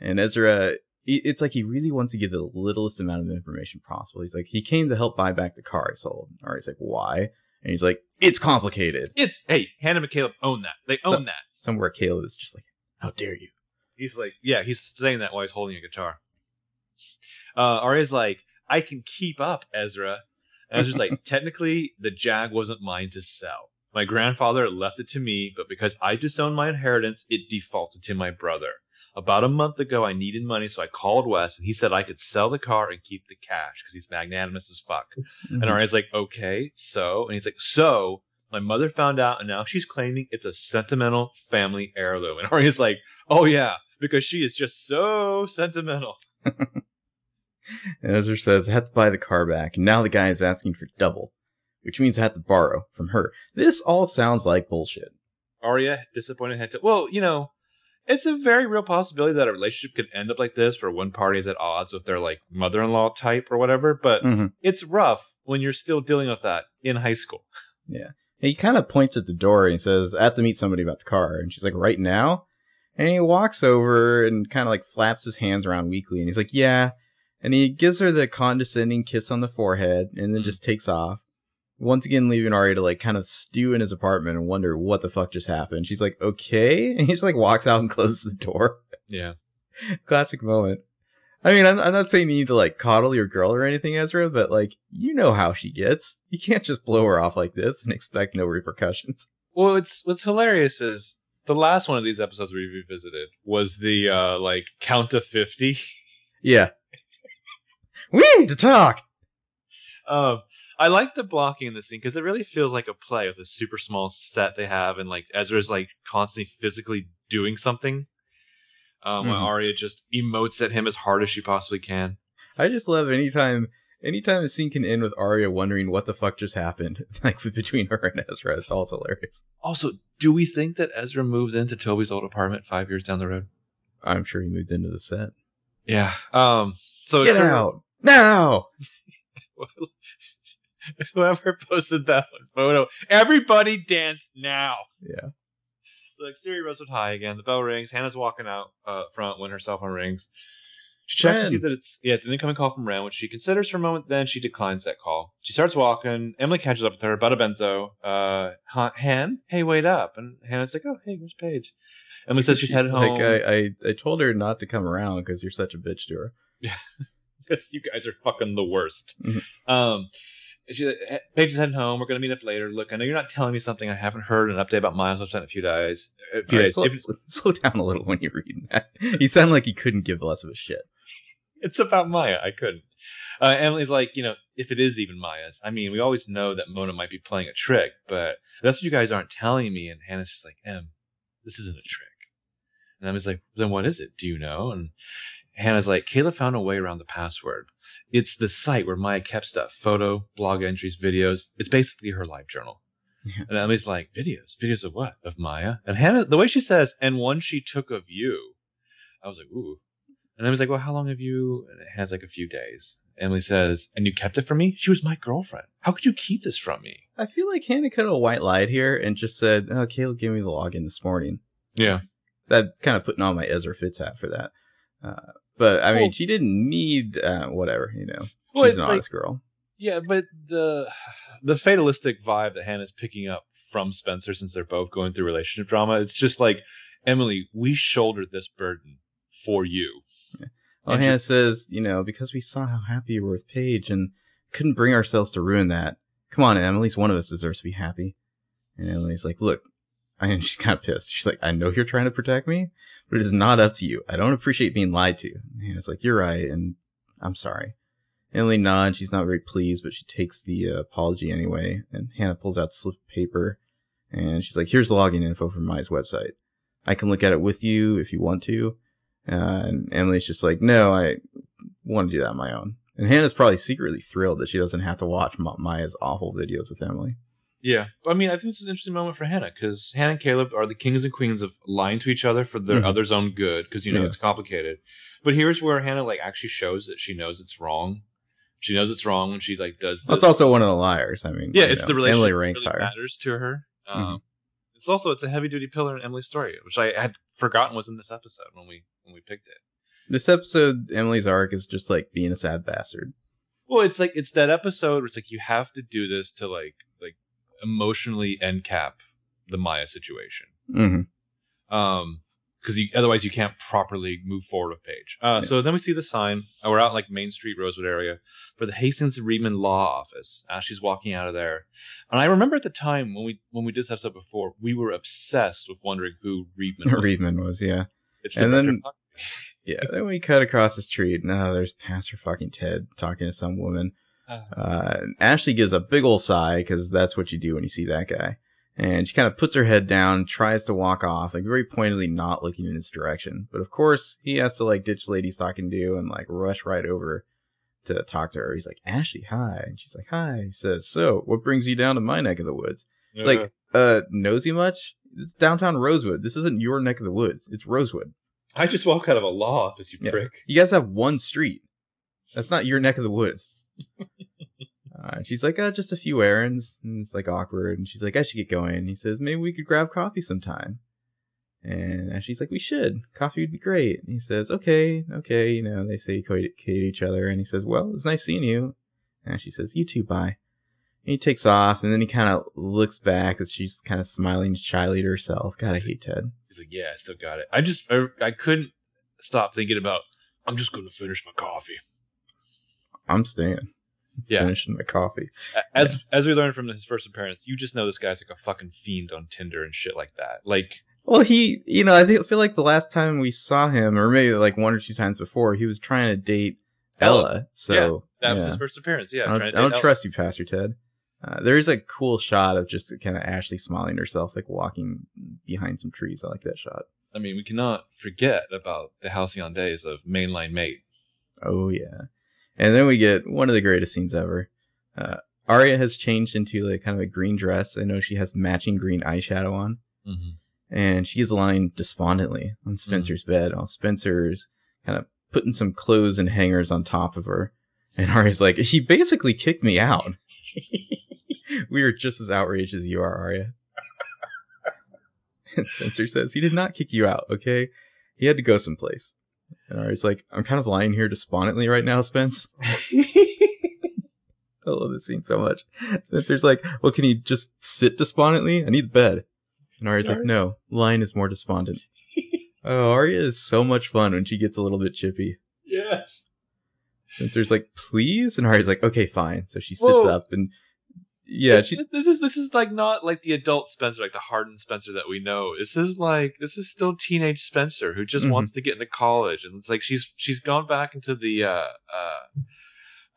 And Ezra, it's like he really wants to give the littlest amount of information possible. He's like, he came to help buy back the car I sold. Ari's like, why? And he's like, it's complicated. It's, hey, Hannah and Caleb own that. They own Some, that. Somewhere Caleb is just like, how dare you? He's like, yeah, he's saying that while he's holding a guitar. Uh, Arya's like, I can keep up, Ezra. And I was just like, technically, the Jag wasn't mine to sell. My grandfather left it to me, but because I disowned my inheritance, it defaulted to my brother. About a month ago, I needed money, so I called Wes, and he said I could sell the car and keep the cash, because he's magnanimous as fuck. Mm-hmm. And Ari's like, okay, so? And he's like, so, my mother found out, and now she's claiming it's a sentimental family heirloom. And Ari's like, oh yeah, because she is just so sentimental. And Ezra says, I have to buy the car back, and now the guy is asking for double, which means I have to borrow from her. This all sounds like bullshit. Aria, disappointed, had to, well, you know, it's a very real possibility that a relationship could end up like this where one party is at odds with their like mother-in-law type or whatever. But mm-hmm. It's rough when you're still dealing with that in high school. Yeah. And he kind of points at the door and says, I have to meet somebody about the car. And she's like, right now? And he walks over and kind of like flaps his hands around weakly. And he's like, yeah. And he gives her the condescending kiss on the forehead and then mm-hmm. just takes off. Once again, leaving Ari to like kind of stew in his apartment and wonder what the fuck just happened. She's like, okay. And he just like walks out and closes the door. Yeah. Classic moment. I mean, I'm, I'm not saying you need to like coddle your girl or anything, Ezra, but like, you know how she gets. You can't just blow her off like this and expect no repercussions. Well, it's what's hilarious is the last one of these episodes we revisited was the uh, like count of fifty. Yeah. We need to talk. Um, I like the blocking in this scene because it really feels like a play with a super small set they have, and like Ezra's like constantly physically doing something. Um, mm. While Aria just emotes at him as hard as she possibly can. I just love anytime, anytime a scene can end with Aria wondering what the fuck just happened, like between her and Ezra. It's also hilarious. Also, do we think that Ezra moved into Toby's old apartment five years down the road? I'm sure he moved into the set. Yeah. Um. So get out now. Whoever posted that one photo, everybody dance now. Yeah. So like Siri Rosewood High again. The bell rings. Hannah's walking out uh, front when her cell phone rings. She checks and sees that it's yeah, it's an incoming call from Ren, which she considers for a moment. Then she declines that call. She starts walking. Emily catches up with her about a benzo. Uh, Han, hey, wait up! And Hannah's like, oh, hey, where's Paige? Emily says she's, she's headed like, home. I, I I told her not to come around because you're such a bitch to her. Yeah, because you guys are fucking the worst. Mm-hmm. Um. She's like, Paige is heading home. We're going to meet up later. Look, I know you're not telling me something. I haven't heard an update about Miles. I've sent a few days. A few right, days. Slow, if, slow down a little when you're reading that. You sound like you couldn't give less of a shit. It's about Maya. I couldn't. Uh, Emily's like, you know, if it is even Maya's. I mean, we always know that Mona might be playing a trick, but that's what you guys aren't telling me. And Hannah's just like, Em, this isn't a trick. And Emily's like, then what is it? Do you know? And Hannah's like, Caleb found a way around the password. It's the site where Maya kept stuff. Photo, blog entries, videos. It's basically her live journal. Yeah. And Emily's like, videos? Videos of what? Of Maya? And Hannah, the way she says, and one she took of you. I was like, ooh. And Emily's like, well, how long have you? And Hannah's like, a few days. Emily says, and you kept it from me? She was my girlfriend. How could you keep this from me? I feel like Hannah could have white lied here and just said, oh, Caleb gave me the login this morning. Yeah. That kind of putting on my Ezra Fitz hat for that. Uh, But, I mean, well, she didn't need uh, whatever, you know. Well, she's an honest like, girl. Yeah, but the the fatalistic vibe that Hannah's picking up from Spencer, since they're both going through relationship drama, it's just like, Emily, we shouldered this burden for you. Yeah. Well, and Hannah you- says, you know, because we saw how happy you were with Paige and couldn't bring ourselves to ruin that. Come on, Em, at least one of us deserves to be happy. And Emily's like, look. And she's kind of pissed. She's like, I know you're trying to protect me, but it is not up to you. I don't appreciate being lied to. And it's like, you're right, and I'm sorry. Emily nods. She's not very pleased, but she takes the uh, apology anyway. And Hannah pulls out a slip of paper And she's like, here's the login info from my website. I can look at it with you if you want to. Uh, and Emily's just like, no, I want to do that on my own. And Hannah's probably secretly thrilled that she doesn't have to watch Ma- Maya's awful videos with Emily. Yeah. I mean, I think this is an interesting moment for Hannah, because Hannah and Caleb are the kings and queens of lying to each other for their mm-hmm. other's own good, because, you know, yeah. it's complicated. But here's where Hannah, like, actually shows that she knows it's wrong. She knows it's wrong when she, like, does this. That's also one of the liars. I mean, yeah, it's know, the relationship that really higher. matters to her. Um, mm-hmm. It's also, it's a heavy-duty pillar in Emily's story, which I had forgotten was in this episode when we when we picked it. This episode, Emily's arc is just, like, being a sad bastard. Well, it's, like, it's that episode where it's, like, you have to do this to, like, like emotionally end cap the Maya situation. Mm-hmm. Um, because otherwise you can't properly move forward with Paige. Uh, yeah. So then we see the sign. Oh, we're out like Main Street, Rosewood area for the Hastings and Reedman Law Office. Ashley's walking out of there. And I remember at the time when we when we did this episode before, we were obsessed with wondering who Reedman was. Reedman was, yeah. It's and the then, yeah, then we cut across the street. No, there's Pastor fucking Ted talking to some woman. Uh-huh. Uh, and Ashley gives a big old sigh because that's what you do when you see that guy. And she kind of puts her head down, tries to walk off, like very pointedly not looking in his direction. But of course, he has to like ditch ladies talking to and like rush right over to talk to her. He's like, Ashley, hi. And she's like, hi. He says, so what brings you down to my neck of the woods? It's yeah. like, uh, nosy much? It's downtown Rosewood. This isn't your neck of the woods. It's Rosewood. I just walk out of a law office, you yeah. prick. You guys have one street. That's not your neck of the woods. Uh, she's like, uh, just a few errands. And it's like awkward. And she's like, I should get going. And he says, maybe we could grab coffee sometime. And she's like, we should. Coffee would be great. And he says, okay, okay. You know, they say to each other. And he says, well, it's nice seeing you. And she says, you too, bye. And he takes off. And then he kind of looks back as she's kind of smiling shyly to herself. God, I hate Ted. He's like, yeah, I still got it. I just, I, I couldn't stop thinking about, I'm just going to finish my coffee. I'm staying. Yeah. Finishing the coffee. As yeah. as we learned from his first appearance, you just know this guy's like a fucking fiend on Tinder and shit like that. Like, well, he, you know, I think, feel like the last time we saw him, or maybe like one or two times before, he was trying to date Ella. Ella. So yeah, that yeah. was his first appearance. Yeah, I don't, I don't trust you, Pastor Ted. Uh, there is a cool shot of just kind of Ashley smiling herself, like walking behind some trees. I like that shot. I mean, we cannot forget about the halcyon days of Mainline Mate. Oh yeah. And then we get one of the greatest scenes ever. Uh, Arya has changed into like kind of a green dress. I know she has matching green eyeshadow on. Mm-hmm. And she's lying despondently on Spencer's mm-hmm. bed. While Spencer's kind of putting some clothes and hangers on top of her. And Arya's like, he basically kicked me out. We are just as outraged as you are, Arya. And Spencer says, he did not kick you out, okay? He had to go someplace. And Ari's like, I'm kind of lying here despondently right now, Spence. I love this scene so much. Spencer's like, well, can he just sit despondently? I need the bed. And Ari's like, no, lying is more despondent. Oh, Aria is so much fun when she gets a little bit chippy. Yes. Spencer's like, please? And Ari's like, okay, fine. So she sits Whoa. up and yeah. This, she... this is this is like not like the adult Spencer, like the hardened Spencer that we know. This is like this is still teenage Spencer who just mm-hmm. wants to get into college, and it's like she's she's gone back into the uh, uh,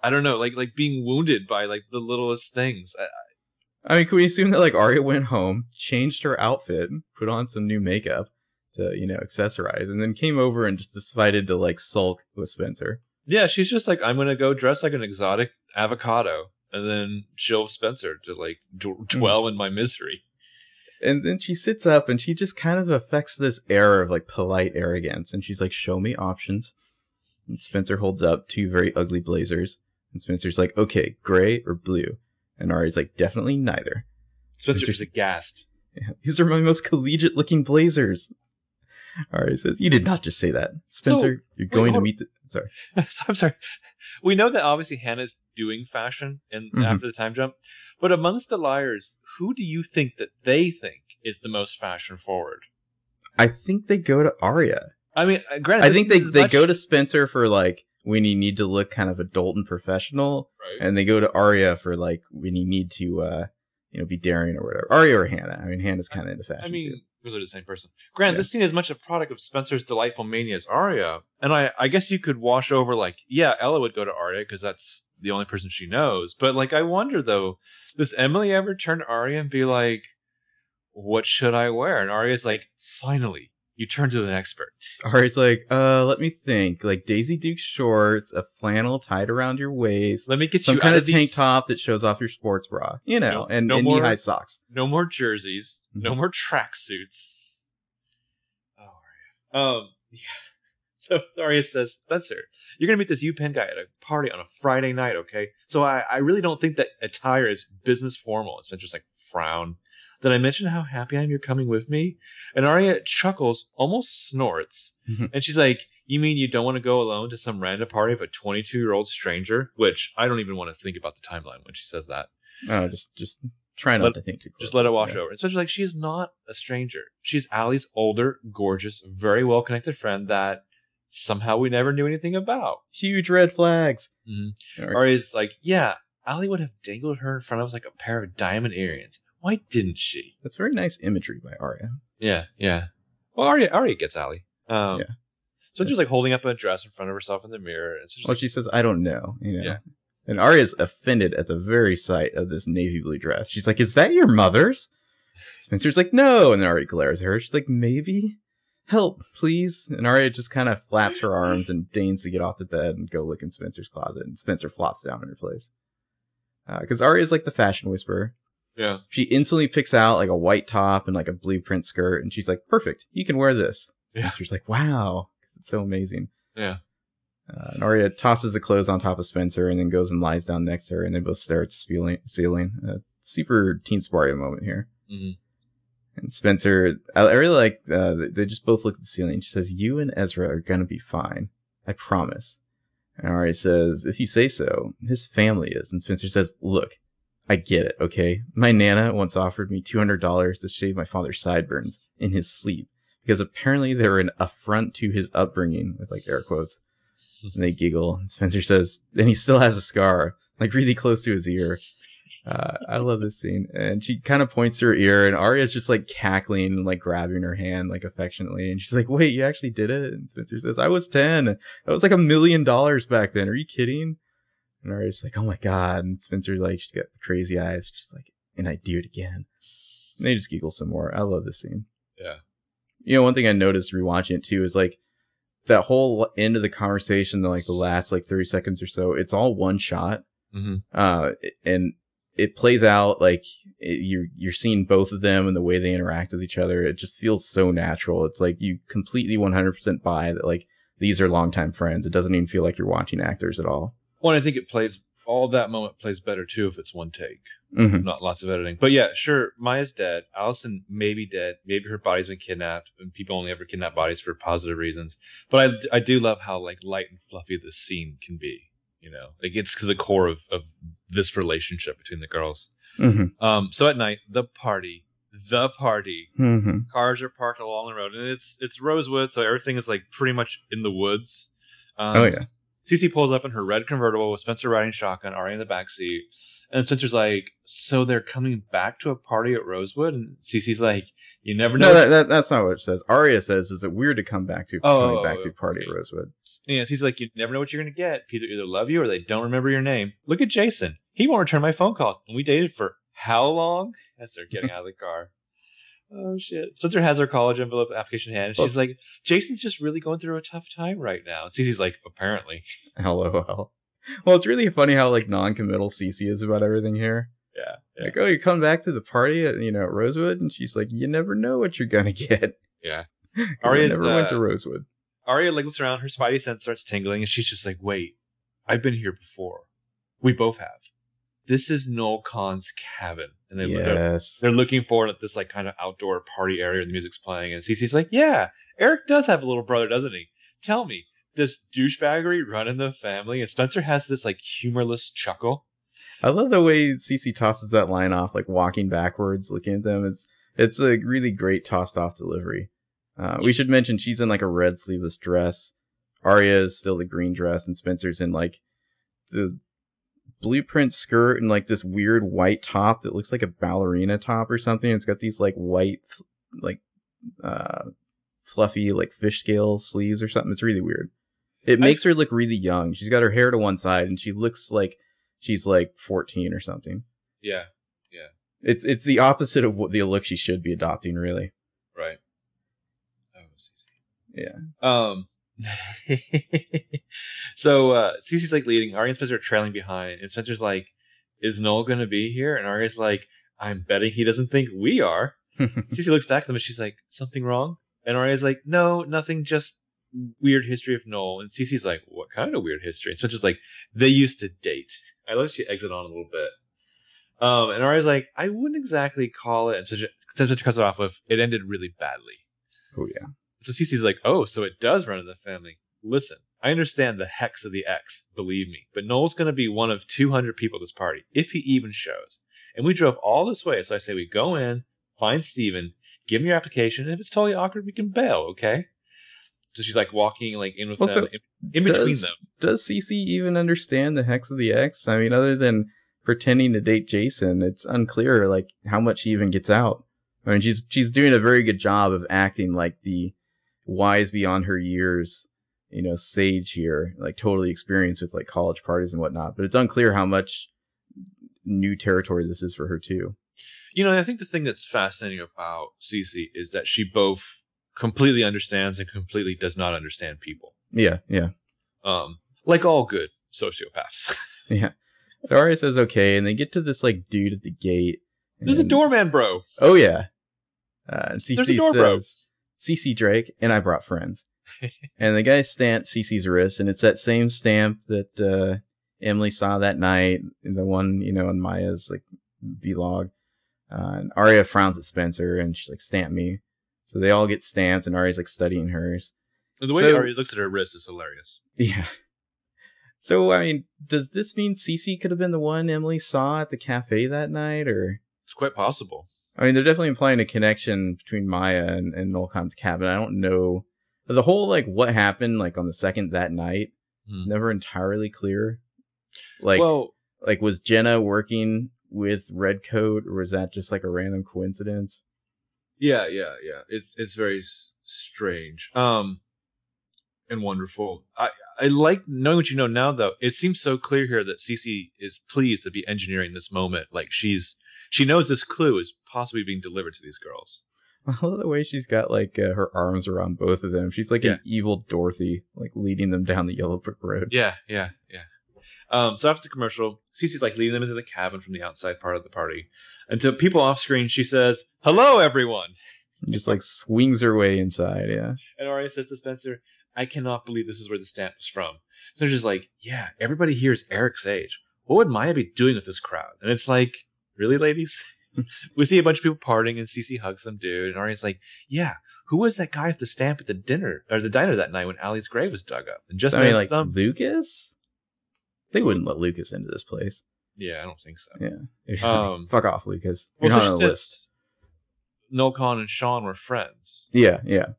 I don't know, like like being wounded by like the littlest things. I, I... I mean, can we assume that like Arya went home, changed her outfit, put on some new makeup to you know accessorize, and then came over and just decided to like sulk with Spencer? Yeah, she's just like, I'm gonna go dress like an exotic avocado. And then she'll Spencer to, like, d- dwell in my misery. And then she sits up, and she just kind of affects this air of, like, polite arrogance. And she's like, show me options. And Spencer holds up two very ugly blazers. And Spencer's like, okay, gray or blue? And Ari's like, definitely neither. Spencer's, Spencer's aghast. Yeah, these are my most collegiate-looking blazers. Ari says, you did not just say that. Spencer, so, you're going wait, to meet the... Sorry. I'm sorry. We know that obviously Hannah's doing fashion and mm-hmm. after the time jump, but amongst the liars, who do you think that they think is the most fashion forward? I think they go to Arya. I mean, granted, I think they, they much... go to Spencer for like when you need to look kind of adult and professional, right. And they go to Arya for like when you need to, uh, you know, be daring or whatever. Arya or Hannah. I mean, Hannah's kind of into fashion. I mean. Too. Are the same person. Grant, yeah. This scene is much a product of Spencer's delightful mania as Arya, and I, I guess you could wash over like, yeah, Ella would go to Arya because that's the only person she knows. But like, I wonder though, does Emily ever turn to Arya and be like, what should I wear? And Arya's like, finally, you turn to the expert. Arya's like, uh, let me think. Like Daisy Duke shorts, a flannel tied around your waist. Let me get some you some kind of, of these... tank top that shows off your sports bra, you know, no, and, no and knee high socks. No more jerseys. No more tracksuits. Oh, Arya. Um, yeah. So Arya says, Spencer, you're going to meet this UPenn guy at a party on a Friday night, okay? So I, I really don't think that attire is business formal. And Spencer's like, frown. Did I mention how happy I am you're coming with me? And Arya chuckles, almost snorts. Mm-hmm. And she's like, you mean you don't want to go alone to some random party of a twenty-two-year-old stranger? Which I don't even want to think about the timeline when she says that. Oh, just just try not let, to think too close. Just let it wash yeah. over. And Spencer's like, she is not a stranger. She's Allie's older, gorgeous, very well-connected friend that somehow we never knew anything about. Huge red flags. Mm-hmm. Arya's like, yeah, Allie would have dangled her in front of us like a pair of diamond earrings. Why didn't she? That's very nice imagery by Arya. Yeah, yeah. Well, Arya, Arya gets Allie. Um, yeah. So she's like holding up a dress in front of herself in the mirror. And so well, like, she says, I don't know. You know? Yeah. And Arya's offended at the very sight of this navy blue dress. She's like, is that your mother's? Spencer's like, no. And then Arya glares at her. She's like, maybe? Help, please. And Arya just kind of flaps her arms and deigns to get off the bed and go look in Spencer's closet. And Spencer flops down in her place. Because uh, Arya's like the fashion whisperer. Yeah. She instantly picks out like a white top and like a blue print skirt. And she's like, perfect. You can wear this. Yeah. Spencer's like, wow. It's so amazing. Yeah. Uh, and Arya tosses the clothes on top of Spencer and then goes and lies down next to her. And they both stare at the ceiling. Uh, super Teen Sparta moment here. Mm-hmm. And Spencer, I really like, uh, they just both look at the ceiling. And she says, you and Ezra are going to be fine. I promise. And Arya says, if you say so, his family is. And Spencer says, look, I get it, okay? My Nana once offered me two hundred dollars to shave my father's sideburns in his sleep because apparently they were an affront to his upbringing, with like air quotes. And they giggle. And Spencer says, and he still has a scar, like really close to his ear. Uh, I love this scene. And she kind of points her ear, and Arya's just like cackling and like grabbing her hand like affectionately. And she's like, wait, you actually did it? And Spencer says, I was ten. That was like a million dollars back then. Are you kidding? And Arya's like, oh my God. And Spencer, like, she's got crazy eyes. She's like, and I do it again. And they just giggle some more. I love this scene. Yeah. You know, one thing I noticed rewatching it too is like that whole end of the conversation, like the last like thirty seconds or so, it's all one shot. Mm-hmm. Uh, and it plays out like it, you're you're seeing both of them and the way they interact with each other. It just feels so natural. It's like you completely one hundred percent buy that like these are longtime friends. It doesn't even feel like you're watching actors at all. Well, I think it plays all that moment plays better too if it's one take, mm-hmm. not lots of editing. But yeah, sure, Maya's dead. Allison may be dead. Maybe her body's been kidnapped, and people only ever kidnap bodies for positive reasons. But I I do love how like light and fluffy this scene can be. You know, it gets to the core of, of this relationship between the girls. Mm-hmm. Um, so at night, the party, the party, mm-hmm. cars are parked along the road, and it's it's Rosewood, so everything is like pretty much in the woods. Um, oh yeah. Cece pulls up in her red convertible with Spencer riding shotgun, Arya in the backseat, and Spencer's like, "So they're coming back to a party at Rosewood?" And Cece's like, "You never know." No, that, that, that's not what it says. Arya says, "Is it weird to come back to oh, coming back to a party at Rosewood?" Yeah, so he's like, you never know what you're going to get. People either love you or they don't remember your name. Look at Jason. He won't return my phone calls. And we dated for how long? As they're getting out of the car. Oh, shit. Spencer has her college envelope application in hand. And she's well, like, Jason's just really going through a tough time right now. And Cece's like, apparently. LOL. Well, it's really funny how like non-committal Cece is about everything here. Yeah, yeah. Like, oh, you come back to the party at, you know, Rosewood? And she's like, you never know what you're going to get. Yeah. Arya's, I never uh, went to Rosewood. Arya like, looks around, her spidey sense starts tingling, and she's just like, wait, I've been here before. We both have. This is Noel Kahn's cabin. And they, yes. they're, they're looking forward at this like kind of outdoor party area and the music's playing. And Cece's like, yeah, Eric does have a little brother, doesn't he? Tell me, does douchebaggery run in the family? And Spencer has this like humorless chuckle. I love the way Cece tosses that line off, like walking backwards, looking at them. It's, it's a really great tossed off delivery. Uh, we should mention she's in like a red sleeveless dress. Arya is still the green dress, and Spencer's in like the blueprint skirt and like this weird white top that looks like a ballerina top or something. It's got these like white, like uh, fluffy, like fish scale sleeves or something. It's really weird. It makes I... her look really young. She's got her hair to one side, and she looks like she's like fourteen or something. Yeah, yeah. It's it's the opposite of what the look she should be adopting, really. Right. Oh, Cece. Yeah. Um. so uh, Cece's like leading. Arya and Spencer are trailing behind, and Spencer's like, "Is Noel going to be here?" And Arya's like, "I'm betting he doesn't think we are." Cece looks back at them, and she's like, "Something wrong?" And Arya's like, "No, nothing. Just weird history of Noel." And Cece's like, "What kind of weird history?" And Spencer's like, "They used to date." I love she exit on a little bit. Um, and Arya's like, I wouldn't exactly call it. And so Spencer cuts it off with, it ended really badly. Oh, yeah. So Cece's like, oh, so it does run in the family. Listen, I understand the hex of the ex, believe me. But Noel's going to be one of two hundred people at this party, if he even shows. And we drove all this way. So I say we go in, find Steven, give him your application. And if it's totally awkward, we can bail, okay? So she's like walking like in with well, them, so in, in does, between them. Does Cece even understand the hex of the ex? I mean, other than pretending to date Jason, it's unclear like how much she even gets out. I mean, she's she's doing a very good job of acting like the wise beyond her years, you know, sage here, like totally experienced with like college parties and whatnot. But it's unclear how much new territory this is for her too. You know, I think the thing that's fascinating about Cece is that she both completely understands and completely does not understand people. Yeah, yeah. Um, like all good sociopaths. Yeah. So Arya says okay, and they get to this like dude at the gate. And there's a doorman, bro. Oh yeah. Uh, and Cece says, bro. Cece Drake, and I brought friends. And the guy stamps Cece's wrist, and it's that same stamp that uh, Emily saw that night, the one you know in Maya's like vlog. Uh, and Arya frowns at Spencer, and she's like, "Stamp me." So they all get stamped, and Arya's like studying hers. And the way so, Arya looks at her wrist is hilarious. Yeah. So, I mean, does this mean Cece could have been the one Emily saw at the cafe that night, or? It's quite possible. I mean, they're definitely implying a connection between Maya and, and Noel Khan's cabin. I don't know. The whole, like, what happened, like, on the second that night, hmm. never entirely clear. Like, well, like, was Jenna working with Redcoat, or was that just, like, a random coincidence? Yeah, yeah, yeah. It's, it's very s- strange. Um... And wonderful. I I like knowing what you know now, though. It seems so clear here that Cece is pleased to be engineering this moment. Like she's she knows this clue is possibly being delivered to these girls. I love the way she's got like uh, her arms around both of them. She's like yeah. an evil Dorothy, like leading them down the yellow brick road. Yeah, yeah, yeah. Um, so after the commercial, Cece's like leading them into the cabin from the outside part of the party. And to people off screen, she says, "Hello, everyone." And just like swings her way inside. Yeah. And Arya says to Spencer, I cannot believe this is where the stamp was from. So it's just like, yeah, everybody here is Eric's age. What would Maya be doing with this crowd? And it's like, really, ladies? We see a bunch of people partying, and Cece hugs some dude. And Arya's like, yeah, who was that guy with the stamp at the dinner or the diner that night when Allie's grave was dug up? And just I mean, like some Lucas? They wouldn't let Lucas into this place. Yeah, I don't think so. Yeah. Um, fuck off, Lucas. You're well, not so on the list. Noel Khan and Sean were friends. Yeah, yeah.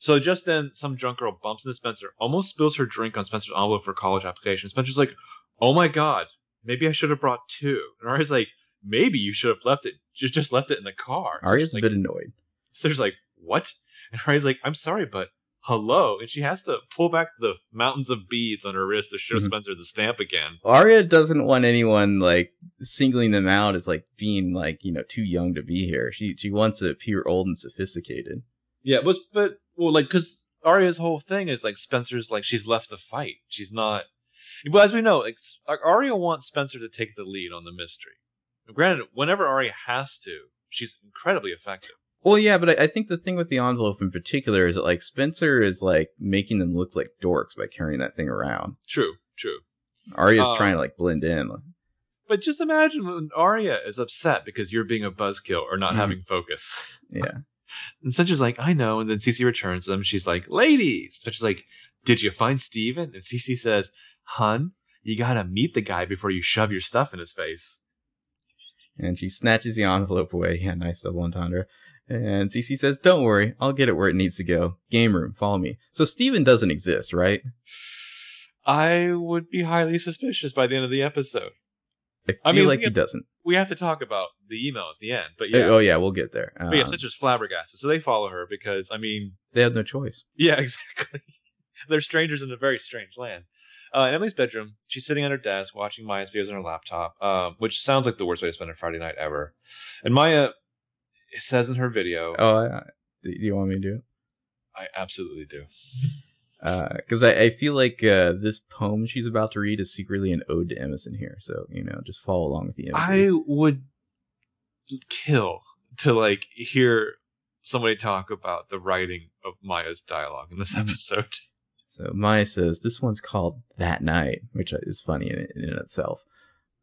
So just then, some drunk girl bumps into Spencer, almost spills her drink on Spencer's envelope for college application. Spencer's like, oh my god, maybe I should have brought two. And Arya's like, maybe you should have left it, just just left it in the car. So Arya's a like, bit annoyed. So she's like, what? And Arya's like, I'm sorry, but hello. And she has to pull back the mountains of beads on her wrist to show mm-hmm. Spencer the stamp again. Arya doesn't want anyone, like, singling them out as, like, being, like, you know, too young to be here. She, she wants to appear old and sophisticated. Yeah, but... but well, like, because Arya's whole thing is, like, Spencer's, like, she's left the fight. She's not... But as we know, like, Arya wants Spencer to take the lead on the mystery. And granted, whenever Arya has to, she's incredibly effective. Well, yeah, but I, I think the thing with the envelope in particular is that, like, Spencer is, like, making them look like dorks by carrying that thing around. True, true. Arya's um, trying to, like, blend in. But just imagine when Arya is upset because you're being a buzzkill or not mm-hmm. having focus. Yeah. And Spencer's like, I know. And then Cece returns them. She's like, ladies. Spencer's like, did you find Steven? And Cece says, hun, you got to meet the guy before you shove your stuff in his face. And she snatches the envelope away. Yeah, nice double entendre. And Cece says, don't worry. I'll get it where it needs to go. Game room. Follow me. So Steven doesn't exist, right? I would be highly suspicious by the end of the episode. I feel I mean, like he have, doesn't. We have to talk about the email at the end, but yeah. Oh yeah, we'll get there. Um, but yeah, Stitcher's flabbergasted, so they follow her because I mean they had no choice. Yeah, exactly. They're strangers in a very strange land. Uh, in Emily's bedroom, she's sitting at her desk watching Maya's videos on her laptop, uh, which sounds like the worst way to spend a Friday night ever. And Maya says in her video... Oh, I, I, do you want me to do it? I absolutely do. Because uh, I, I feel like uh, this poem she's about to read is secretly an ode to Emerson here. So, you know, just follow along with the imagery. I would kill to, like, hear somebody talk about the writing of Maya's dialogue in this episode. So Maya says, this one's called That Night, which is funny in, in itself.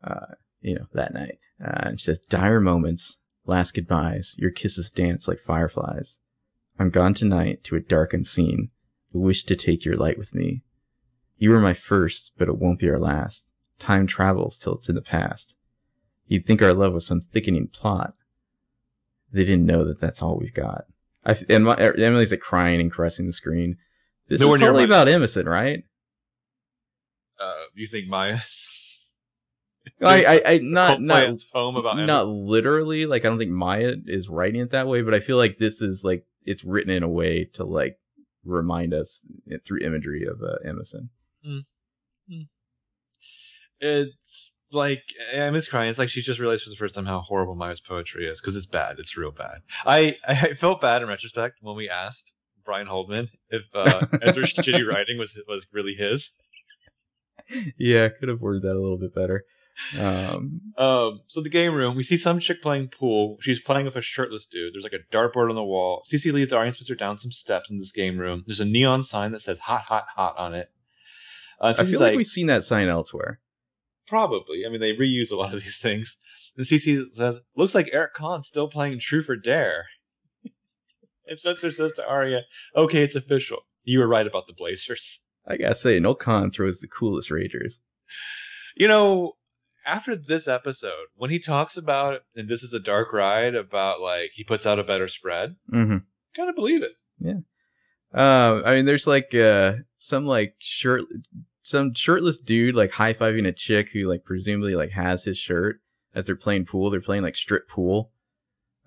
Uh, you know, that night. Uh, and she says, dire moments, last goodbyes, your kisses dance like fireflies. I'm gone tonight to a darkened scene. The wish to take your light with me. You were my first, but it won't be our last. Time travels till it's in the past. You'd think our love was some thickening plot. They didn't know that that's all we've got. I, and my, Emily's like crying and caressing the screen. This Nowhere is totally my... about Emerson, right? Uh, you think Maya's? I, I, I not not poem about not Emerson. Literally. Like I don't think Maya is writing it that way, but I feel like this is like it's written in a way to like remind us through imagery of uh, Emerson. Mm. Mm. It's like I miss crying. It's like she just realized for the first time how horrible Maya's poetry is because it's bad. It's real bad. I I felt bad in retrospect when we asked Brian Holdman if uh, Ezra's shitty writing was was really his. Yeah, I could have worded that a little bit better. Um, um, so the game room, we see some chick playing pool. She's playing with a shirtless dude. There's like a dartboard on the wall. Cece leads our inspector down some steps in this game room. There's a neon sign that says hot, hot, hot on it. Uh, I feel like, like we've seen that sign elsewhere. Probably. I mean, they reuse a lot of these things. And Cece says, looks like Eric Kahn's still playing True for Dare. And Spencer says to Arya, okay, it's official. You were right about the Blazers. I gotta say, no Khan throws the coolest Ragers. You know, after this episode, when he talks about, and this is a dark ride, about, like, he puts out a better spread, mm-hmm. Gotta believe it. Yeah. Um, I mean, there's, like, uh, some, like, shirt, some shirtless dude, like, high-fiving a chick who, like, presumably, like, has his shirt as they're playing pool. They're playing, like, strip pool.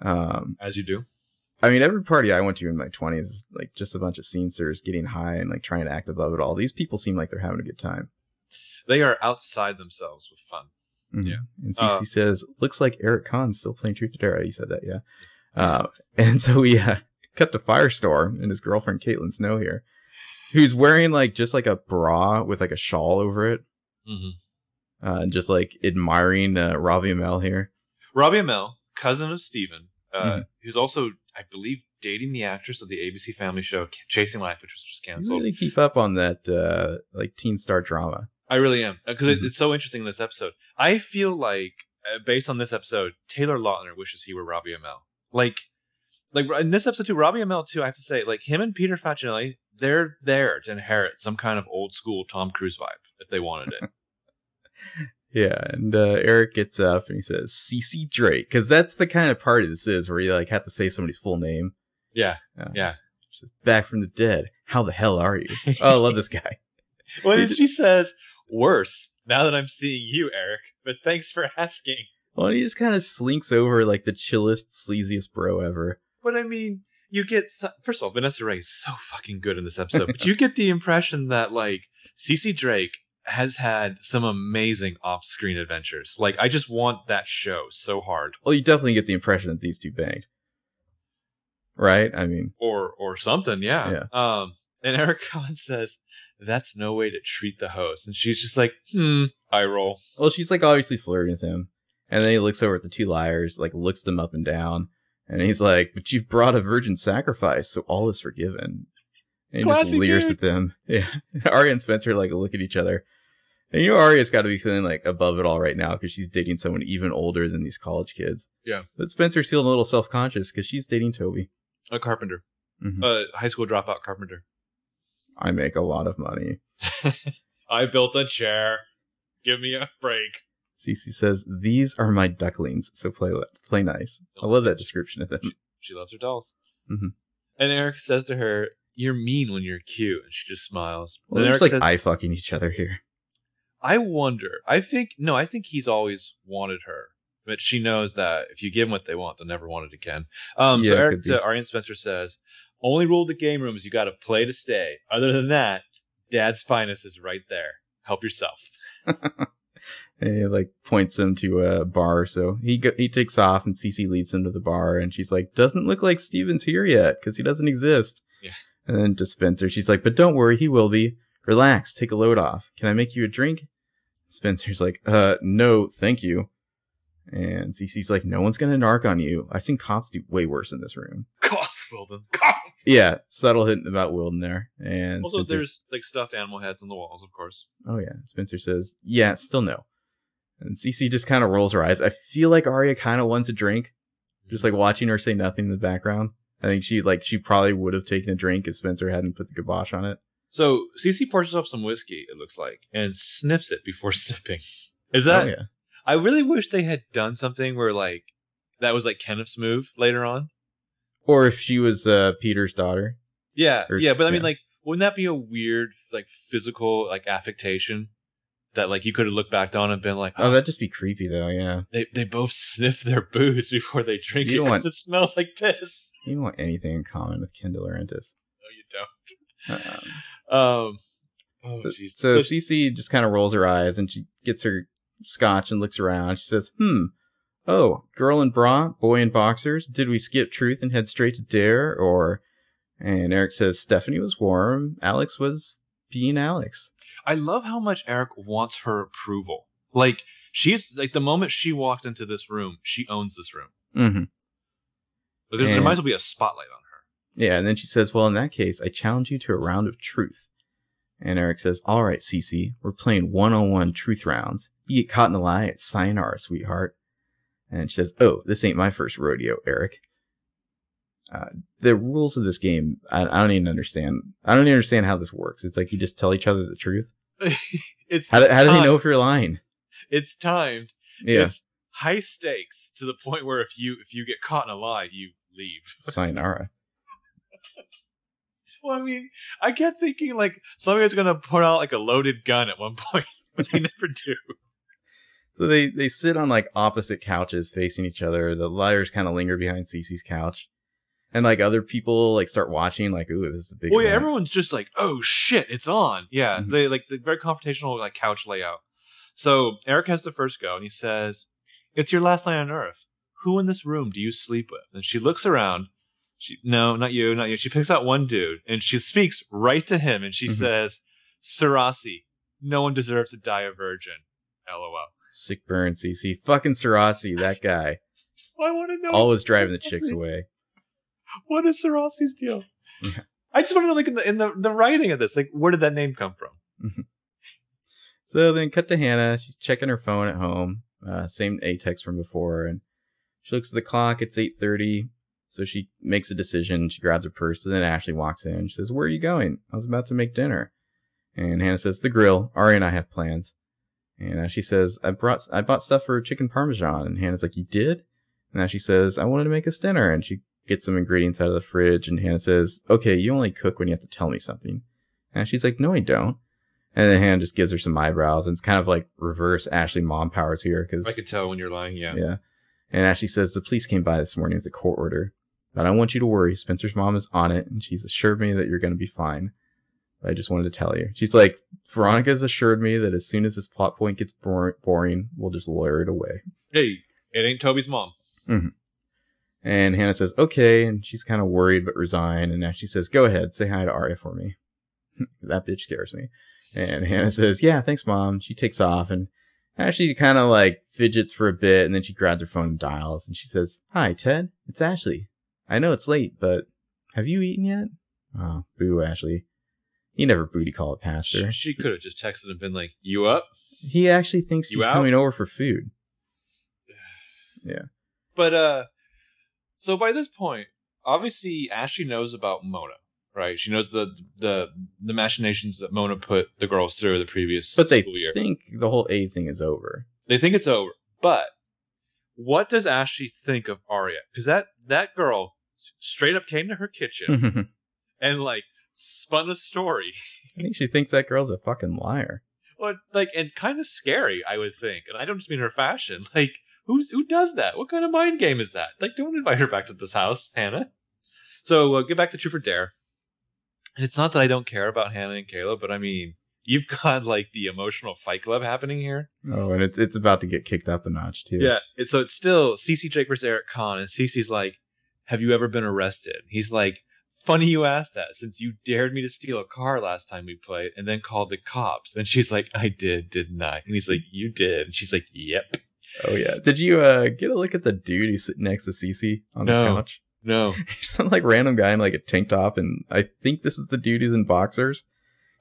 Um, as you do. I mean, every party I went to in my twenties, like, just a bunch of scenesters getting high and, like, trying to act above it all. These people seem like they're having a good time. They are outside themselves with fun. Mm-hmm. Yeah, and Cece uh, says, "Looks like Eric Kahn's still playing Truth or Dare." You said that, yeah. Uh, and so we uh, cut to Firestorm and his girlfriend Caitlin Snow here, who's wearing like just like a bra with like a shawl over it, mm-hmm. uh, and just like admiring uh, Ravi Amell here. Ravi Amell, cousin of Steven, uh, mm-hmm. who's also, I believe, dating the actress of the A B C Family show Chasing Life, which was just canceled. You really keep up on that uh, like teen star drama. I really am, because mm-hmm. it's so interesting in this episode. I feel like, uh, based on this episode, Taylor Lautner wishes he were Robbie Amell. Like, like in this episode too, Robbie Amell too, I have to say, like him and Peter Facinelli, they're there to inherit some kind of old school Tom Cruise vibe if they wanted it. Yeah, and uh, Eric gets up and he says, Cece Drake, because that's the kind of party this is where you like have to say somebody's full name. Yeah, uh, yeah. She says, back from the dead, how the hell are you? Oh, I love this guy. Well, then she says... Worse now that I'm seeing you, Eric, but thanks for asking. Well, he just kind of slinks over like the chillest, sleaziest bro ever. But I mean, you get so- first of all, Vanessa Ray is so fucking good in this episode, but you get the impression that like Cece Drake has had some amazing off-screen adventures. Like, I just want that show so hard. Well, you definitely get the impression that these two banged, right? I mean, or or something, yeah. yeah. Um, and Eric Kahn says, that's no way to treat the host. And she's just like, hmm, eye roll. Well, she's like obviously flirting with him. And then he looks over at the two liars, like looks them up and down. And he's like, but you've brought a virgin sacrifice, so all is forgiven. And he Classy just leers dude. At them. Yeah. Arya and Spencer like look at each other. And you know, Arya's got to be feeling like above it all right now because she's dating someone even older than these college kids. Yeah. But Spencer's feeling a little self-conscious because she's dating Toby. A carpenter. Mm-hmm. A high school dropout carpenter. I make a lot of money. I built a chair. Give me a break. Cece says, these are my ducklings, so play play nice. I love that description of them. She, she loves her dolls. Mm-hmm. And Eric says to her, you're mean when you're cute. And she just smiles. Well, it's like says, eye fucking each other here. I wonder. I think, no, I think he's always wanted her. But she knows that if you give them what they want, they'll never want it again. Um, yeah, so Eric to Arya Spencer says, only rule of the game room is you got to play to stay. Other than that, Dad's finest is right there. help yourself. He like points him to a bar, so he go- he takes off, and Cece leads him to the bar, and she's like, "Doesn't look like Steven's here yet because he doesn't exist." Yeah. And then to Spencer, she's like, "But don't worry, he will be. Relax, take a load off. Can I make you a drink?" Spencer's like, "Uh, no, thank you." And Cece's like, "No one's gonna narc on you. I've seen cops do way worse in this room." Cough, Wilden. Cough. Yeah, subtle hint about Wilden there. And also, Spencer... there's like stuffed animal heads on the walls, of course. Oh yeah. Spencer says, "Yeah, still no." And Cece just kind of rolls her eyes. I feel like Arya kind of wants a drink, just like watching her say nothing in the background. I think she like she probably would have taken a drink if Spencer hadn't put the kibosh on it. So Cece pours herself some whiskey, it looks like, and sniffs it before sipping. Is that? Oh, yeah. I really wish they had done something where like that was like Kenneth's move later on, or if she was uh, Peter's daughter. Yeah, or, yeah, but I yeah. mean, like, wouldn't that be a weird like physical like affectation that like you could have looked back on and been like, oh, oh that'd just be creepy though. Yeah, they they both sniff their booze before they drink you it because it smells like piss. You don't want anything in common with Ken DeLaurentis. No, you don't. Um. um oh, geez. So, so, so Cece just kind of rolls her eyes and she gets her scotch and looks around. She says, hmm, oh, girl in bra, boy in boxers. Did we skip truth and head straight to dare? Or, and Eric says, Stephanie was warm. Alex was being Alex. I love how much Eric wants her approval. Like, she's like the moment she walked into this room, she owns this room. Mm-hmm. But there might as well be a spotlight on her. Yeah, and then she says, well, in that case, I challenge you to a round of truth. And Eric says, all right, Cece, we're playing one-on-one truth rounds. You get caught in the lie, it's sayonara, sweetheart. And she says, oh, this ain't my first rodeo, Eric. Uh, the rules of this game, I, I don't even understand. I don't even understand how this works. It's like you just tell each other the truth. it's How, do, how do they know if you're lying? It's timed. Yeah. It's high stakes to the point where if you if you get caught in a lie, you leave. Sayonara. Well, I mean, I kept thinking, like, somebody's going to put out, like, a loaded gun at one point, but they never do. So they, they sit on, like, opposite couches facing each other. The liars kind of linger behind Cece's couch. And, like, other people, like, start watching, like, ooh, this is a big Well, yeah, event. Everyone's just like, oh, shit, it's on. Yeah, mm-hmm. They, like, the very confrontational, like, couch layout. So Eric has the first go, and he says, it's your last night on Earth. Who in this room do you sleep with? And she looks around. She, no, not you, not you. She picks out one dude, and she speaks right to him, and she mm-hmm. says, Sarasi, no one deserves to die a virgin. LOL. Sick burn, Cece. Fucking Sarasi, that guy. Well, I want to know. Always driving the chicks away. What is Sarasi's deal? Yeah. I just want to know, like, in the in the, the writing of this, like, where did that name come from? Mm-hmm. So then cut to Hannah. She's checking her phone at home. Uh, same A text from before, and she looks at the clock. It's eight thirty. So she makes a decision. She grabs her purse, but then Ashley walks in. She says, where are you going? I was about to make dinner. And Hannah says, the grill. Ari and I have plans. And Ashley says, I brought, I bought stuff for chicken parmesan. And Hannah's like, you did? And Ashley says, I wanted to make us dinner. And she gets some ingredients out of the fridge. And Hannah says, okay, you only cook when you have to tell me something. And Ashley's like, no, I don't. And then Hannah just gives her some eyebrows. And it's kind of like reverse Ashley mom powers here. Cause, I could tell when you're lying, yeah. Yeah. And Ashley says, the police came by this morning with a court order. But I don't want you to worry. Spencer's mom is on it, and she's assured me that you're going to be fine. But I just wanted to tell you. She's like, Veronica's assured me that as soon as this plot point gets boring, we'll just lawyer it away. Hey, it ain't Toby's mom. Mm-hmm. And Hannah says, okay. And she's kind of worried but resigned. And Ashley says, go ahead. Say hi to Arya for me. That bitch scares me. And Hannah says, yeah, thanks, Mom. She takes off, and Ashley kind of like fidgets for a bit, and then she grabs her phone and dials. And she says, hi, Ted. It's Ashley. I know it's late, but have you eaten yet? Oh, boo, Ashley. You never booty call it past her. She, she could have just texted and been like, you up? He actually thinks you he's out? Coming over for food. Yeah. But, uh, so by this point, obviously Ashley knows about Mona, right? She knows the the, the machinations that Mona put the girls through the previous but school year. But they think the whole A thing is over. They think it's over. But what does Ashley think of Arya? Because that, that girl... straight up came to her kitchen and like spun a story. I think she thinks that girl's a fucking liar. Well, like, and kind of scary, I would think. And I don't just mean her fashion. Like, who's who does that? What kind of mind game is that? Like, don't invite her back to this house, Hannah. So uh, get back to True for Dare. And it's not that I don't care about Hannah and Caleb, but I mean, you've got like the emotional fight club happening here. Oh, and it's it's about to get kicked up a notch too. Yeah, and so it's still Cece Drake versus Eric Kahn, and Cece's like, "Have you ever been arrested?" He's like, "Funny you asked that, since you dared me to steal a car last time we played, and then called the cops." And she's like, "I did, didn't I?" And he's like, "You did." And she's like, "Yep." Oh yeah. Did you uh, get a look at the dude who's sitting next to Cece on no. the couch? No. Some like random guy in like a tank top, and I think this is the dude who's in boxers.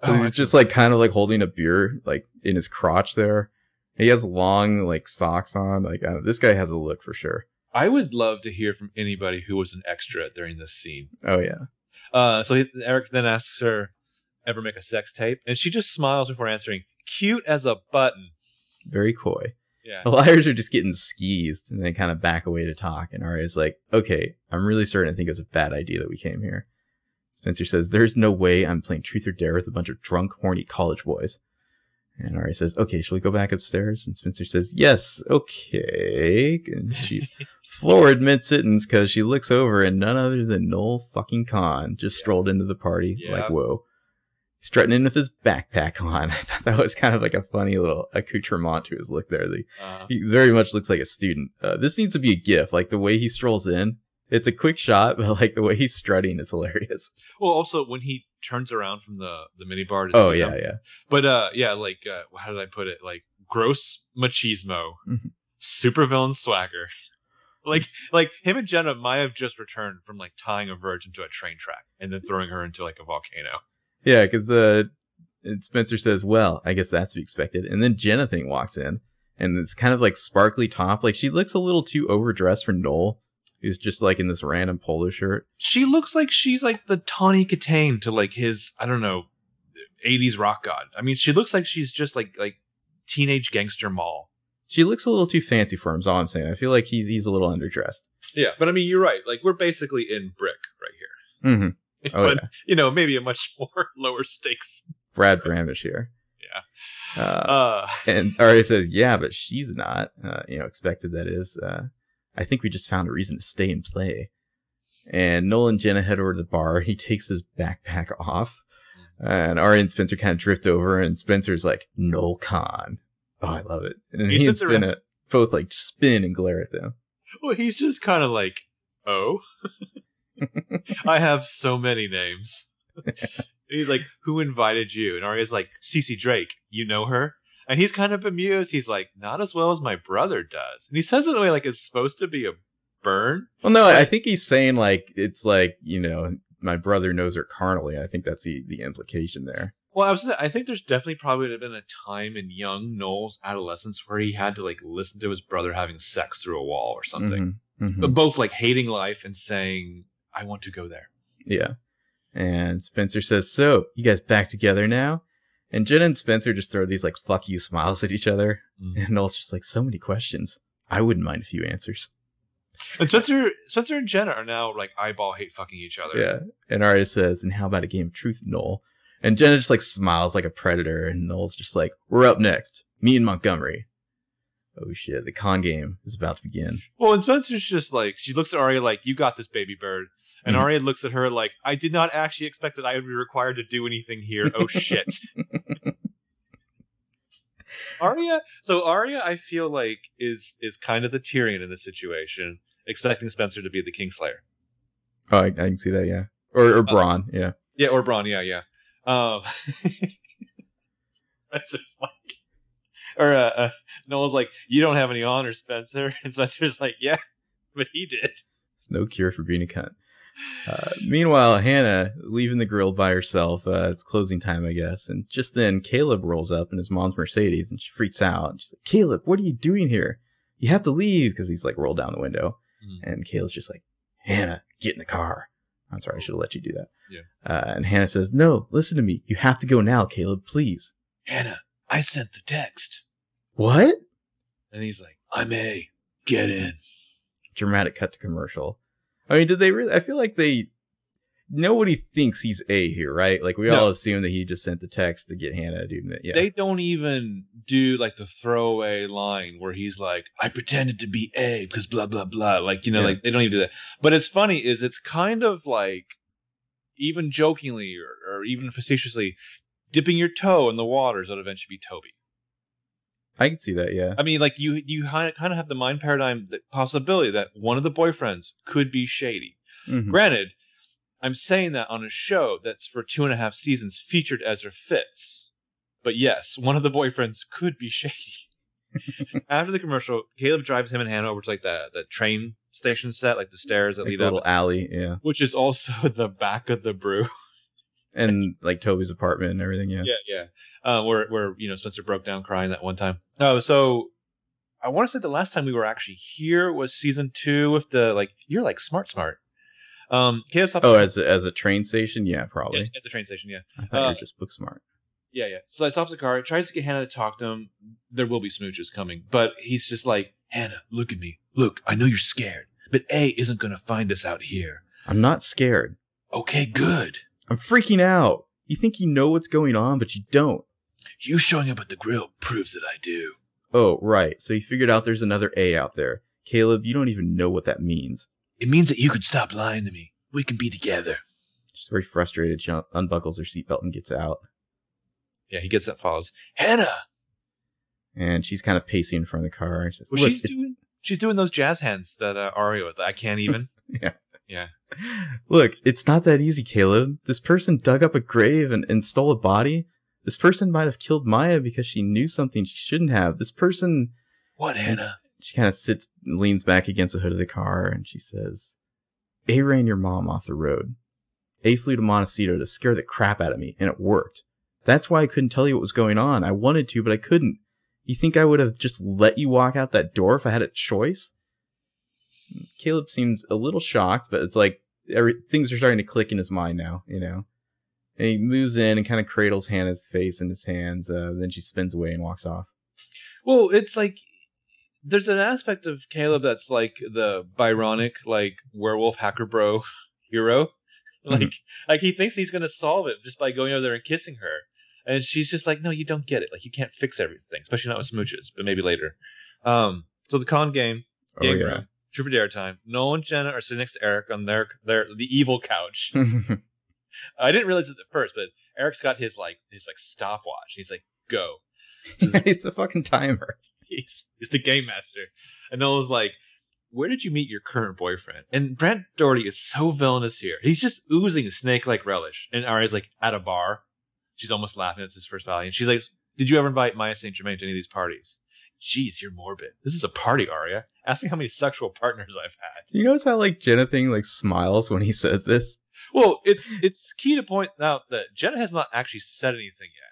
Oh, he's just like kind of like holding a beer like in his crotch there. He has long like socks on. Like I don't, this guy has a look for sure. I would love to hear from anybody who was an extra during this scene. Oh yeah. Uh, so Eric then asks her, "Ever make a sex tape?" And she just smiles before answering, "Cute as a button." Very coy. Yeah. The liars are just getting skeezed, and they kind of back away to talk. And Arya's like, "Okay, I'm really certain I think it was a bad idea that we came here." Spencer says, "There's no way I'm playing truth or dare with a bunch of drunk, horny college boys." And Arya says, "Okay, shall we go back upstairs?" And Spencer says, "Yes, okay." And she's floored mid-sentence because she looks over, and none other than Noel fucking Kahn just yeah. strolled into the party. Yeah. Like, whoa. Strutting in with his backpack on. I thought that was kind of like a funny little accoutrement to his look there. He, uh-huh. he very much looks like a student. Uh, this needs to be a gif. Like the way he strolls in, it's a quick shot, but like the way he's strutting is hilarious. Well, also when he turns around from the, the minibar. To oh, yeah, him. yeah. But uh, yeah, like, uh, how did I put it? Like gross machismo, mm-hmm. supervillain swagger. Like, like him and Jenna might have just returned from like tying a virgin to a train track and then throwing her into like a volcano. Yeah, because uh, Spencer says, "Well, I guess that's to be expected." And then Jenna thing walks in, and it's kind of like sparkly top. Like she looks a little too overdressed for Noel, who's just like in this random polo shirt. She looks like she's like the Tawny Katane to like his, I don't know, eighties rock god. I mean, she looks like she's just like like teenage gangster Mall. She looks a little too fancy for him. Is all I'm saying. I feel like he's he's a little underdressed. Yeah, but I mean, you're right. Like we're basically in Brick right here. Mm-hmm. Oh, but, yeah. you know, maybe a much more lower stakes. Brad Bramish here. Yeah. Uh, uh, and Arya says, "Yeah, but she's not, uh, you know, expected, that is. Uh, I think we just found a reason to stay and play." And Noel and Jenna head over to the bar. He takes his backpack off. Uh, and Arya and Spencer kind of drift over. And Spencer's like, "Noel Kahn." Oh, I love it. And he and Spin around- both, like, spin and glare at them. Well, he's just kind of like, "Oh." "I have so many names." He's like, "Who invited you?" And Arya's like, "Cece Drake, you know her?" And he's kind of bemused. He's like, "Not as well as my brother does." And he says it in a way like it's supposed to be a burn. Well, no, I think he's saying like, it's like, you know, my brother knows her carnally. I think that's the, the implication there. Well, I was I think there's definitely probably been a time in young Noel's adolescence where he had to like listen to his brother having sex through a wall or something. Mm-hmm, mm-hmm. But both like hating life and saying, "I want to go there." Yeah. And Spencer says, "So, you guys back together now?" And Jenna and Spencer just throw these, like, fuck you smiles at each other. Mm-hmm. And Noel's just like, "So many questions. I wouldn't mind a few answers." And Spencer Spencer and Jenna are now, like, eyeball hate fucking each other. Yeah. And Arya says, "And how about a game of truth, Noel?" And Jenna just, like, smiles like a predator. And Noel's just like, "We're up next. Me and Montgomery." Oh, shit. The con game is about to begin. Well, and Spencer's just like, she looks at Arya like, "You got this, baby bird." And mm-hmm. Arya looks at her like, "I did not actually expect that I would be required to do anything here. Oh, shit." Arya. So Arya, I feel like, is is kind of the Tyrion in this situation, expecting Spencer to be the Kingslayer. Oh, I, I can see that. Yeah. Or, or Bronn. Uh, yeah. Yeah. Or Bronn. Yeah. Yeah. Um, Spencer's like, or uh, uh, Noel's like, "You don't have any honor, Spencer." And Spencer's like, "Yeah, but he did." It's no cure for being a cunt. Uh, meanwhile, Hannah leaving the grill by herself. Uh, it's closing time, I guess. And just then, Caleb rolls up in his mom's Mercedes, and she freaks out. And she's like, "Caleb, what are you doing here? You have to leave," because he's like rolled down the window. Mm-hmm. And Caleb's just like, "Hannah, get in the car." I'm sorry, I should have let you do that. Yeah. Uh, and Hannah says, "No, listen to me. You have to go now, Caleb, please." "Hannah, I sent the text." "What?" And he's like, "I'm A. Get in." Dramatic cut to commercial. I mean, did they really? I feel like they. Nobody thinks he's A here, right? Like, we no. all assume that he just sent the text to get Hannah to admit. Yeah. They don't even do like the throwaway line where he's like, "I pretended to be A because blah, blah, blah." Like, you know, yeah. like they don't even do that. But it's funny, is it's kind of like, even jokingly or, or even facetiously, dipping your toe in the waters that would eventually be Toby. I can see that, yeah. I mean, like, you you kind of have the mind paradigm, the possibility that one of the boyfriends could be shady. Mm-hmm. Granted, I'm saying that on a show that's for two and a half seasons featured Ezra Fitz. But yes, one of the boyfriends could be shady. After the commercial, Caleb drives him and Hannah over to, like, the, the train station set, like the stairs that like lead the up. A little alley, yeah. Which is also the back of the brew. And, like, Toby's apartment and everything, yeah. Yeah, yeah. Uh, where, where, you know, Spencer broke down crying that one time. No, so I want to say the last time we were actually here was season two with the, like, you're, like, smart, smart. Um, Caleb stopped. Oh, as a, as a train station? Yeah, probably. As, as a train station, yeah. I thought uh, you were just book smart. Yeah, yeah. So he stops the car, tries to get Hannah to talk to him. There will be smooches coming. But he's just like, Hannah, look at me. Look, I know you're scared. But A isn't going to find us out here. I'm not scared. Okay, good. I'm freaking out. You think you know what's going on, but you don't. You showing up at the grill proves that I do. Oh, right. So you figured out there's another A out there. Caleb, you don't even know what that means. It means that you could stop lying to me. We can be together. She's very frustrated. She unbuckles her seatbelt and gets out. Yeah, he gets up, follows. Hannah! And she's kind of pacing in front of the car. She's, well, she's, doing, she's doing those jazz hands that uh, Aria was. I can't even. Yeah. Yeah. Look, it's not that easy, Caleb. This person dug up a grave and, and stole a body. This person might have killed Maya because she knew something she shouldn't have. This person... What, Hannah? She kind of sits, leans back against the hood of the car, and she says, A ran your mom off the road. A flew to Montecito to scare the crap out of me, and it worked. That's why I couldn't tell you what was going on. I wanted to, but I couldn't. You think I would have just let you walk out that door if I had a choice? Caleb seems a little shocked, but it's like every, things are starting to click in his mind now, you know. And he moves in and kind of cradles Hannah's face in his hands. Uh, then she spins away and walks off. Well, it's like there's an aspect of Caleb that's like the Byronic, like werewolf hacker bro hero. Like, mm-hmm. like he thinks he's gonna solve it just by going over there and kissing her, and she's just like, "No, you don't get it. Like, you can't fix everything, especially not with smooches, but maybe later." Um, so the con game, game oh, yeah. room. True for dare time. Noel and Jenna are sitting next to Eric on their their the evil couch. I didn't realize this at first, but Eric's got his like his like stopwatch. He's like, go. He's, he's the fucking timer. He's, he's the game master. And Noel's like, where did you meet your current boyfriend? And Brent Doherty is so villainous here. He's just oozing snake-like relish. And Aria's like, at a bar. She's almost laughing. It's his first volley. And she's like, did you ever invite Maya Saint Germain to any of these parties? Jeez, you're morbid. This is a party, Aria. Ask me how many sexual partners I've had. You notice how like Jenna thing like smiles when he says this? Well, it's it's key to point out that Jenna has not actually said anything yet.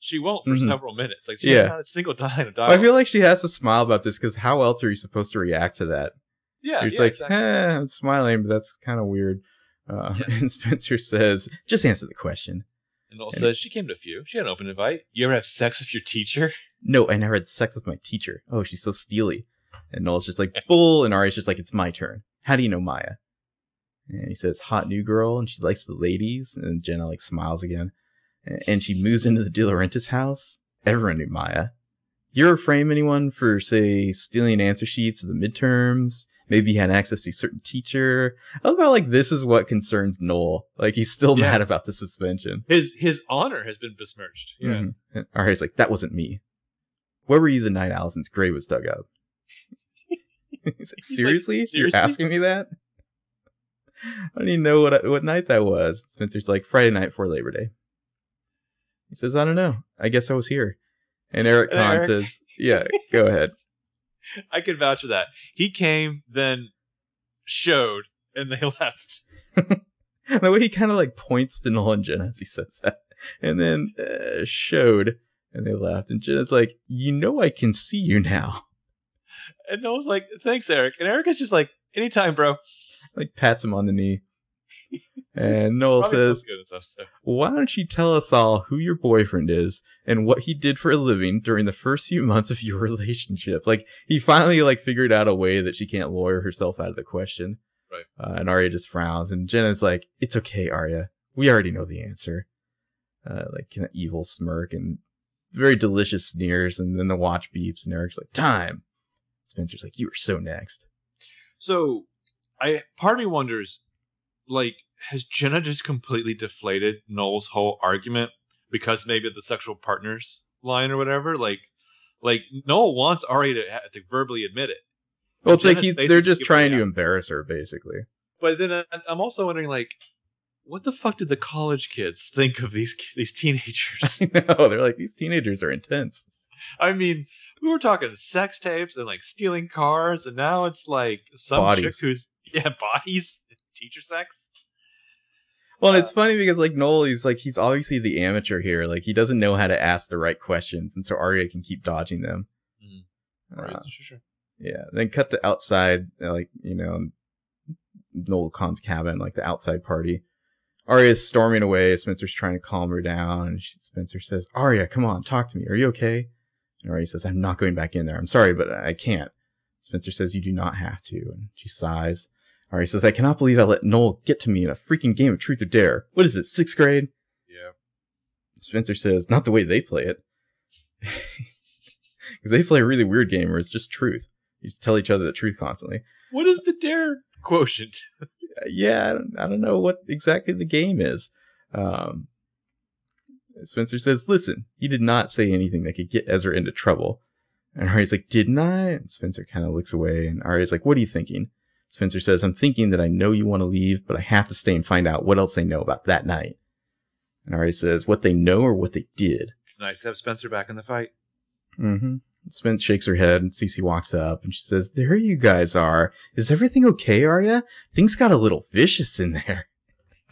She won't for mm-hmm. several minutes. Like she's yeah. not a single time. Well, I feel like she has to smile about this because how else are you supposed to react to that? Yeah, she's yeah, like, exactly. eh, I'm smiling, but that's kind of weird. Uh, yeah. And Spencer says, just answer the question. And Noel says, she came to a few. She had an open invite. You ever have sex with your teacher? No, I never had sex with my teacher. Oh, she's so steely. And Noel's just like, bull. And Aria's just like, it's my turn. How do you know Maya? And he says, hot new girl. And she likes the ladies. And Jenna like smiles again. And she moves into the De Laurentiis house. Everyone knew Maya. You ever frame anyone for, say, stealing answer sheets of the midterms? Maybe he had access to a certain teacher. I love how, like, this is what concerns Noel. Like, he's still yeah. mad about the suspension. His his honor has been besmirched. Yeah. Mm-hmm. All right, he's like, that wasn't me. Where were you the night Allison's grave was dug up? He's like, seriously? He's like, seriously? You're asking me that? I don't even know what I, what night that was. Spencer's like, Friday night before Labor Day. He says, I don't know. I guess I was here. And Eric Kahn Eric. says, yeah, go ahead. I could vouch for that. He came, then showed, and they left. The way he kind of like points to Noel and Jenna as he says that. And then uh, showed, and they left. And Jenna's like, you know I can see you now. And Noel's like, thanks, Eric. And Eric is just like, anytime, bro. Like pats him on the knee. And Noel says, stuff, so. Why don't you tell us all who your boyfriend is and what he did for a living during the first few months of your relationship? Like, he finally, like, figured out a way that she can't lawyer herself out of the question. Right. Uh, and Aria just frowns. And Jenna's like, it's okay, Aria. We already know the answer. Uh, like, an evil smirk and very delicious sneers. And then the watch beeps. And Eric's like, time. Spencer's like, you are so next. So, I part of me wonders... Like, has Jenna just completely deflated Noel's whole argument because maybe of the sexual partners line or whatever. Like, like no one wants Ari to to verbally admit it. Well, it's like he's, they're just trying to embarrass her, basically. But then I'm also wondering, like, what the fuck did the college kids think of these these teenagers? I know, they're like, these teenagers are intense. I mean, we were talking sex tapes and like stealing cars, and now it's like some bodies. Chick who's yeah bodies, teacher sex. Well, and it's funny because like Noel, he's like he's obviously the amateur here. Like he doesn't know how to ask the right questions, and so Arya can keep dodging them. Mm-hmm. Uh, sure, sure. Yeah. Then cut to outside, like you know, Noel Khan's cabin, like the outside party. Arya's storming away. Spencer's trying to calm her down, and she, Spencer says, "Arya, come on, talk to me. Are you okay?" And Arya says, "I'm not going back in there. I'm sorry, but I can't." Spencer says, "You do not have to," and she sighs. Arya says, "I cannot believe I let Noel get to me in a freaking game of truth or dare. What is it, sixth grade?" Yeah. Spencer says, "Not the way they play it." Because they play a really weird game where it's just truth. You just tell each other the truth constantly. What is the dare quotient? yeah, I don't, I don't know what exactly the game is. Um, Spencer says, "Listen, you did not say anything that could get Ezra into trouble." And Arya's like, "Didn't I?" And Spencer kind of looks away, and Arya's like, "What are you thinking?" Spencer says, "I'm thinking that I know you want to leave, but I have to stay and find out what else they know about that night." And Arya says, "What they know or what they did?" It's nice to have Spencer back in the fight. Mm-hmm. Spence shakes her head, and Cece walks up, and she says, "There you guys are. Is everything okay, Arya? Things got a little vicious in there."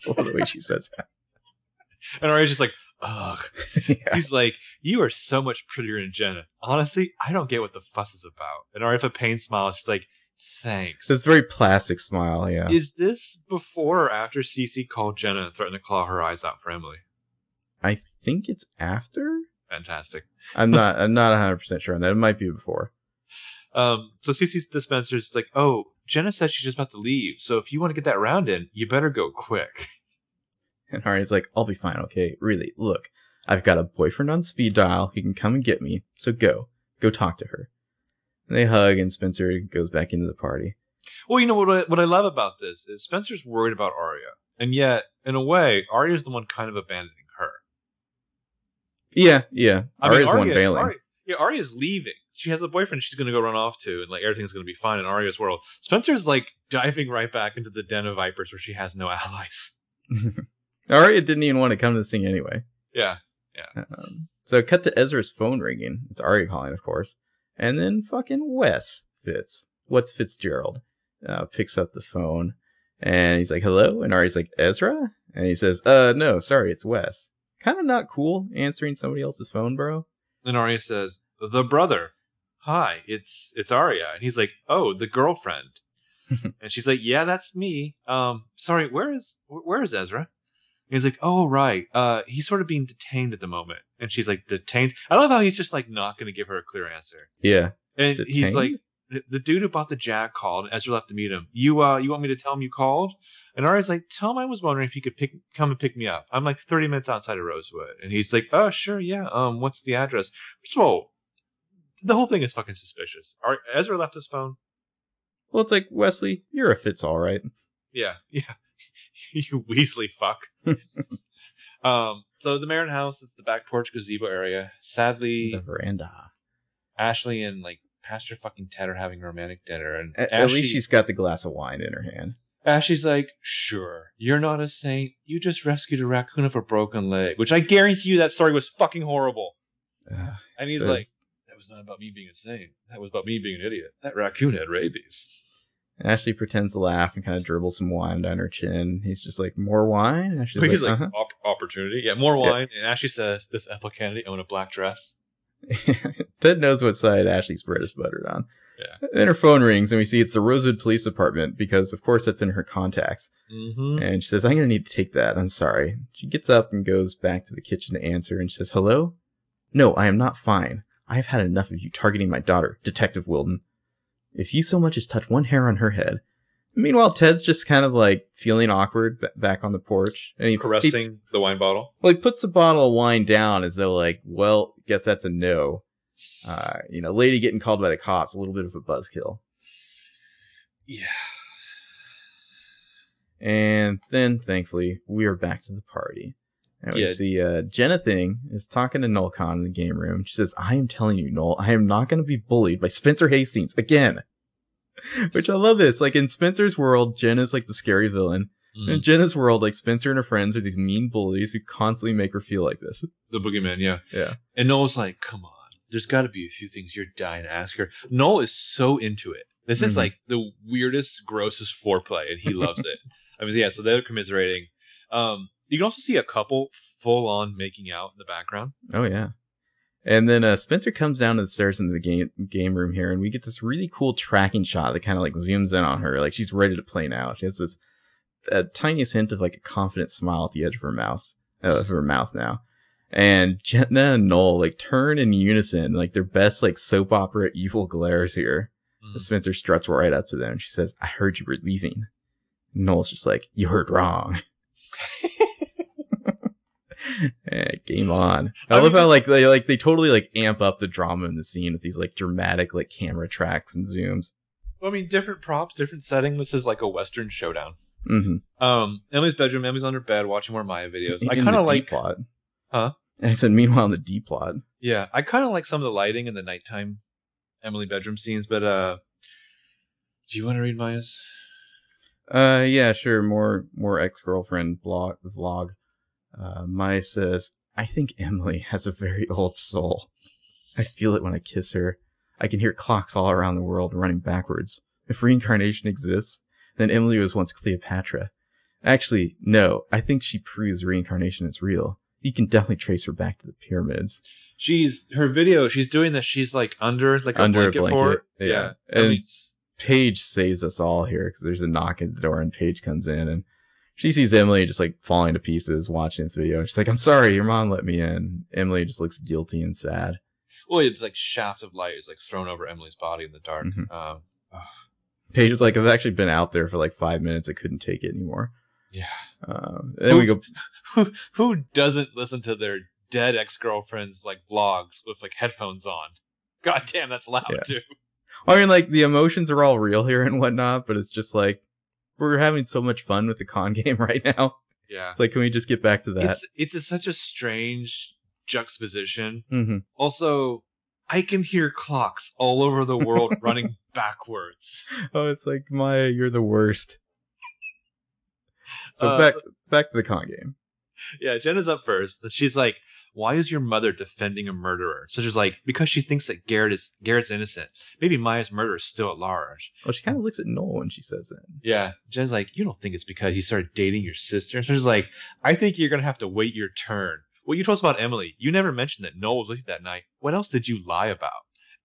I love the way she says that. And Arya's just like, ugh. Yeah. He's like, "You are so much prettier than Jenna. Honestly, I don't get what the fuss is about." And Arya with a pained smile, she's like, "Thanks." That's a very plastic smile, yeah. Is this before or after Cece called Jenna and threatened to claw her eyes out for Emily? I think it's after. Fantastic. I'm not I'm not one hundred percent sure on that. It might be before. Um, so Cece's dispenser is like, "Oh, Jenna said she's just about to leave. So if you want to get that round in, you better go quick." And Ari's like, "I'll be fine, okay? Really, look, I've got a boyfriend on speed dial. He can come and get me. So go. Go talk to her." And they hug, and Spencer goes back into the party. Well, you know, what I, what I love about this is Spencer's worried about Arya. And yet, in a way, Arya's the one kind of abandoning her. Yeah, yeah. I Arya's mean, Arya, the one bailing. Arya, yeah, Arya's leaving. She has a boyfriend she's going to go run off to, and like everything's going to be fine in Arya's world. Spencer's like diving right back into the den of vipers where she has no allies. Arya didn't even want to come to this thing anyway. Yeah, yeah. Um, so cut to Ezra's phone ringing. It's Arya calling, of course. And then fucking Wes Fitz. What's Fitzgerald? Uh, picks up the phone, and he's like, "Hello?" And Ari's like, "Ezra?" And he says, uh, "No, sorry, it's Wes." Kind of not cool answering somebody else's phone, bro. And Arya says, "The brother. Hi, it's it's Arya." And he's like, "Oh, the girlfriend." And she's like, "Yeah, that's me. Um, sorry, where is where is Ezra?" And he's like, "Oh, right. Uh, he's sort of being detained at the moment." And she's like, "Detained?" I love how he's just like not going to give her a clear answer. Yeah. And detained? He's like, the, the dude who bought the jack called, and Ezra left to meet him. You uh, you want me to tell him you called?" And Arya's like, "Tell him I was wondering if he could pick, come and pick me up. I'm like thirty minutes outside of Rosewood." And he's like, "Oh, sure, yeah. Um, what's the address?" First of all, the whole thing is fucking suspicious. Ar- Ezra left his phone. Well, it's like, Wesley, you're a Fitz, all right. Yeah, yeah. You Weasley fuck. um, so the Marin house is the back porch gazebo area. Sadly, the veranda. Ashley and like Pastor fucking Ted are having a romantic dinner, and a- Ashley, at least she's got the glass of wine in her hand. Ashley's like, "Sure, you're not a saint. You just rescued a raccoon off a broken leg," which I guarantee you that story was fucking horrible. Uh, and he's like, "That was not about me being a saint. That was about me being an idiot. That raccoon had rabies." And Ashley pretends to laugh and kind of dribbles some wine down her chin. He's just like, "More wine?" And Ashley's He's like, like uh-huh. Op- opportunity. Yeah, more wine. Yeah. And Ashley says, "Does Ethel Kennedy own a black dress?" Ted knows what side Ashley's bread is buttered on. Yeah. Then her phone rings, and we see it's the Rosewood Police Department, because, of course, that's in her contacts. Mm-hmm. And she says, "I'm going to need to take that. I'm sorry." She gets up and goes back to the kitchen to answer, and she says, "Hello? No, I am not fine. I have had enough of you targeting my daughter, Detective Wilden. If you so much as touch one hair on her head." Meanwhile, Ted's just kind of like feeling awkward b- back on the porch. And he, Caressing he, the wine bottle. Well, he puts a bottle of wine down as though like, well, guess that's a no. Uh, you know, lady getting called by the cops, a little bit of a buzzkill. Yeah. And then, thankfully, we are back to the party. And we yeah. see uh, Jenna Thing is talking to Noel Kahn in the game room. She says, I am telling you, Noel, I am not going to be bullied by Spencer Hastings again. Which I love this. Like, in Spencer's world, Jenna's like the scary villain. Mm. In Jenna's world, like, Spencer and her friends are these mean bullies who constantly make her feel like this. The boogeyman, yeah. Yeah. And Noel's like, come on. There's got to be a few things you're dying to ask her. Noel is so into it. This is mm-hmm. like the weirdest, grossest foreplay, and he loves it. I mean, yeah, so they're commiserating. Um, you can also see a couple full on making out in the background. Oh, yeah. And then uh, Spencer comes down to the stairs into the game game room here, and we get this really cool tracking shot that kind of like zooms in on her. Like, she's ready to play now. She has this uh, tiniest hint of like a confident smile at the edge of her mouth, uh, of her mouth now. And Jenna and Noel like turn in unison, like their best like soap opera evil glares here. Mm. Spencer struts right up to them. And she says, I heard you were leaving. Noel's just like, you heard wrong. Yeah, game on. I, I love mean, how like they like they totally like amp up the drama in the scene with these like dramatic like camera tracks and zooms. Well, I mean, different props, different setting. This is like a Western showdown. Mm-hmm. Um, Emily's bedroom. Emily's on her bed watching more Maya videos. In, I kind of like plot. Huh? I said, meanwhile, in the D plot. Yeah, I kind of like some of the lighting in the nighttime Emily bedroom scenes. But uh, do you want to read Maya's? Uh, yeah, sure. More more ex girlfriend blog vlog. Uh, Maya says, I think Emily has a very old soul. I feel it when I kiss her. I can hear clocks all around the world running backwards. If reincarnation exists, then Emily was once Cleopatra. Actually, no, I think she proves reincarnation is real. You can definitely trace her back to the pyramids. She's, her video, she's doing this, she's like under, like under a blanket. A blanket for yeah. yeah. And least... Paige saves us all here, because there's a knock at the door and Paige comes in and she sees Emily just like falling to pieces watching this video. She's like, I'm sorry, your mom let me in. Emily just looks guilty and sad. Well, it's like shaft of light is like thrown over Emily's body in the dark. Mm-hmm. Um, Paige is like, I've actually been out there for like five minutes. I couldn't take it anymore. Yeah. Um, then who, we go. Who, who doesn't listen to their dead ex-girlfriends like vlogs with like headphones on? God damn, that's loud yeah. too. I mean, like the emotions are all real here and whatnot, but it's just like, we're having so much fun with the con game right now. Yeah. It's like, can we just get back to that? It's, it's a, such a strange juxtaposition. Mm-hmm. Also, I can hear clocks all over the world running backwards. Oh, it's like, Maya, you're the worst. So, uh, back, so back to the con game. Yeah, Jenna's up first. She's like, why is your mother defending a murderer? So she's like, because she thinks that Garrett is Garrett's innocent. Maybe Maya's murder is still at large. Well, she kind of looks at Noel when she says that. Yeah. Jen's like, you don't think it's because he started dating your sister? So she's like, I think you're going to have to wait your turn. Well, you told us about Emily. You never mentioned that Noel was with you that night. What else did you lie about?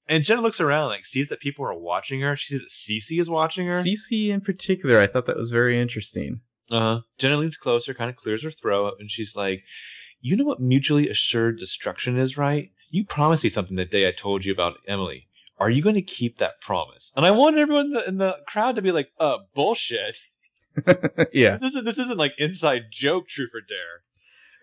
And Jenna looks around, like, sees that people are watching her. She sees that Cece is watching her. Cece in particular. I thought that was very interesting. Uh-huh. Jenna leans closer, kind of clears her throat, and she's like, you know what mutually assured destruction is, right? You promised me something the day I told you about Emily. Are you going to keep that promise? And I want everyone in the, in the crowd to be like, uh, bullshit. Yeah. This isn't, this isn't like inside joke, truth or dare.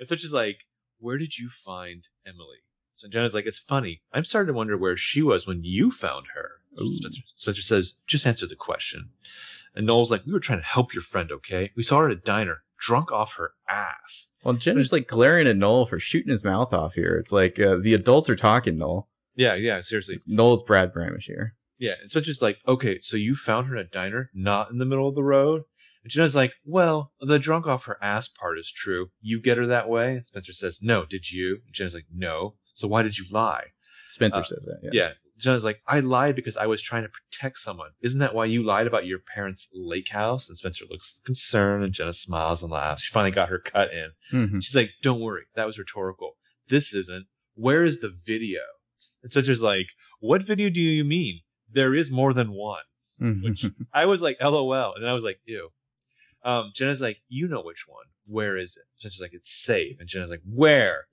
And so she's like, where did you find Emily? So Jenna's like, it's funny. I'm starting to wonder where she was when you found her. Spencer, Spencer says, just answer the question. And Noel's like, we were trying to help your friend, okay? We saw her at a diner, drunk off her ass. Well, Jenna's like glaring at Noel for shooting his mouth off here. It's like, uh, the adults are talking, Noel. Yeah, yeah, seriously. It's Noel's Brad Bramish here. Yeah, and Spencer's like, okay, so you found her at a diner, not in the middle of the road? And Jenna's like, well, the drunk off her ass part is true. You get her that way? And Spencer says, no, did you? And Jenna's like, no. So why did you lie? Spencer uh, says that, yeah. Yeah. Jenna's like, I lied because I was trying to protect someone. Isn't that why you lied about your parents' lake house? And Spencer looks concerned, and Jenna smiles and laughs. She finally got her cut in. Mm-hmm. She's like, don't worry. That was rhetorical. This isn't. Where is the video? And Spencer's like, what video do you mean? There is more than one. Mm-hmm. Which I was like, LOL. And then I was like, ew. Um, Jenna's like, you know which one. Where is it? Spencer's like, it's safe. And Jenna's like, where?